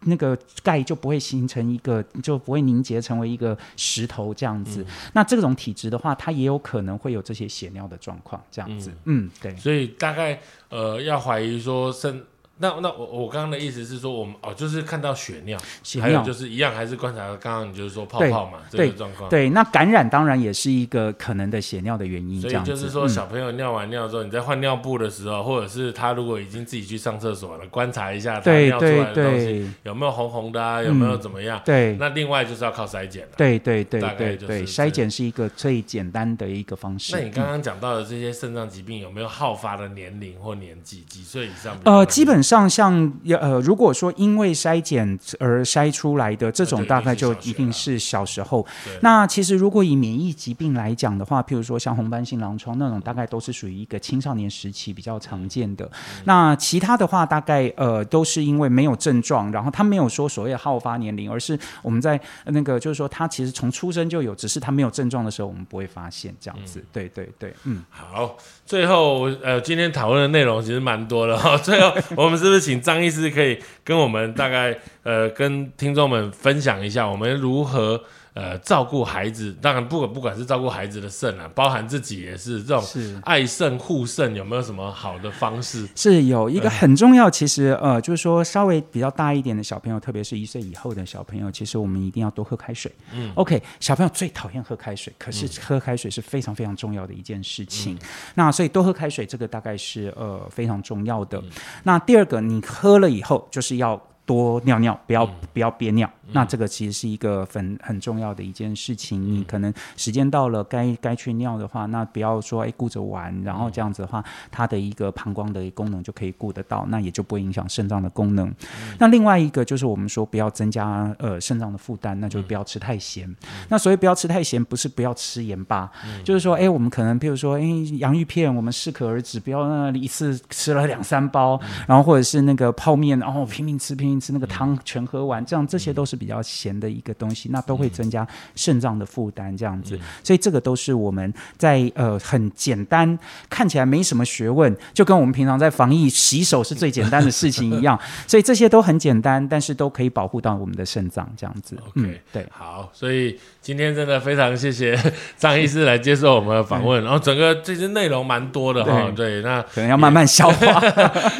那个钙就不会形成一个，就不会凝结成为一个石头这样子、嗯、那这种体质的话他也有可能会有这些血尿的状况这样子。 嗯, 嗯对，所以大概呃要怀疑说肾，那那我我刚刚的意思是说，我们哦，就是看到血尿，血尿还有就是一样，还是观察刚刚你就是说泡泡嘛，这个状况。对，那感染当然也是一个可能的血尿的原因。所以就是说，小朋友尿完尿之后，嗯、你在换尿布的时候，或者是他如果已经自己去上厕所了，观察一下他尿出来的东西有没有红红的啊，有没有怎么样？嗯、对。那另外就是要靠筛检了。对对对对 对, 对，筛检是一个最简单的一个方式。那你刚刚讲到的这些肾脏疾病有没有好发的年龄或年纪？几岁以上？呃，基本上。上像呃，如果说因为筛检而筛出来的这种，大概就一定是小时候。那其实如果以免疫疾病来讲的话，譬如说像红斑性狼疮那种，大概都是属于一个青少年时期比较常见的。嗯、那其他的话，大概呃都是因为没有症状，然后他没有说所谓的好发年龄，而是我们在那个就是说他其实从出生就有，只是他没有症状的时候我们不会发现这样子。嗯、对对对，嗯，好，最后呃今天讨论的内容其实蛮多的哈、哦，最后我们。是不是请张医师可以跟我们大概呃跟听众们分享一下，我们如何呃照顾孩子？当然不管不管是照顾孩子的肾啊，包含自己也是这种爱肾护肾，有没有什么好的方式？是有一个很重要，其实呃就是说稍微比较大一点的小朋友，特别是一岁以后的小朋友，其实我们一定要多喝开水。嗯 ，OK， 小朋友最讨厌喝开水，可是喝开水是非常非常重要的一件事情。嗯、那所以多喝开水，这个大概是呃非常重要的。嗯、那第二个，你喝了以后就是要多尿尿，不要、嗯、不要憋尿。那这个其实是一个很很重要的一件事情。嗯、你可能时间到了该该去尿的话，那不要说哎顾着玩，然后这样子的话它的一个膀胱的功能就可以顾得到，那也就不会影响肾脏的功能。嗯、那另外一个就是我们说不要增加呃肾脏的负担，那就是不要吃太咸。嗯、那所谓不要吃太咸不是不要吃盐巴，嗯、就是说哎我们可能譬如说哎洋芋片我们适可而止，不要那一次吃了两三包，嗯、然后或者是那个泡面然后拼命吃拼命吃，那个汤全喝完，这样这些都是比较咸的一个东西，那都会增加肾脏的负担这样子。嗯、所以这个都是我们在呃很简单，看起来没什么学问，就跟我们平常在防疫洗手是最简单的事情一样。所以这些都很简单，但是都可以保护到我们的肾脏这样子。OK，嗯、对，好，所以今天真的非常谢谢张医师来接受我们的访问，然后、哦、整个这些内容蛮多的哈。对，那可能要慢慢消化。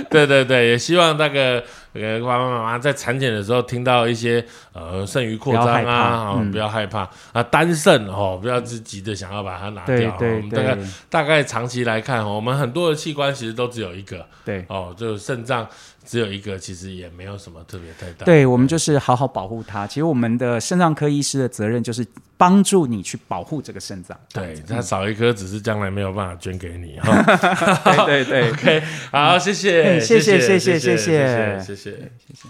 对对对，也希望那个呃爸爸妈妈在产检的时候听到一些呃肾盂扩张啊，不要害怕，哦嗯、啊单肾哦不要自急的想要把它拿掉。对对对，大概大概长期来看，哦、我们很多的器官其实都只有一个，对哦，就肾脏只有一个，其实也没有什么特别太大。对，我们就是好好保护它。其实我们的肾脏科医师的责任就是帮助你去保护这个肾脏。对，它少一颗只是将来没有办法捐给你。哦、对对对 ，OK， 好、嗯，谢谢，谢谢，谢谢，谢谢，谢谢，谢谢。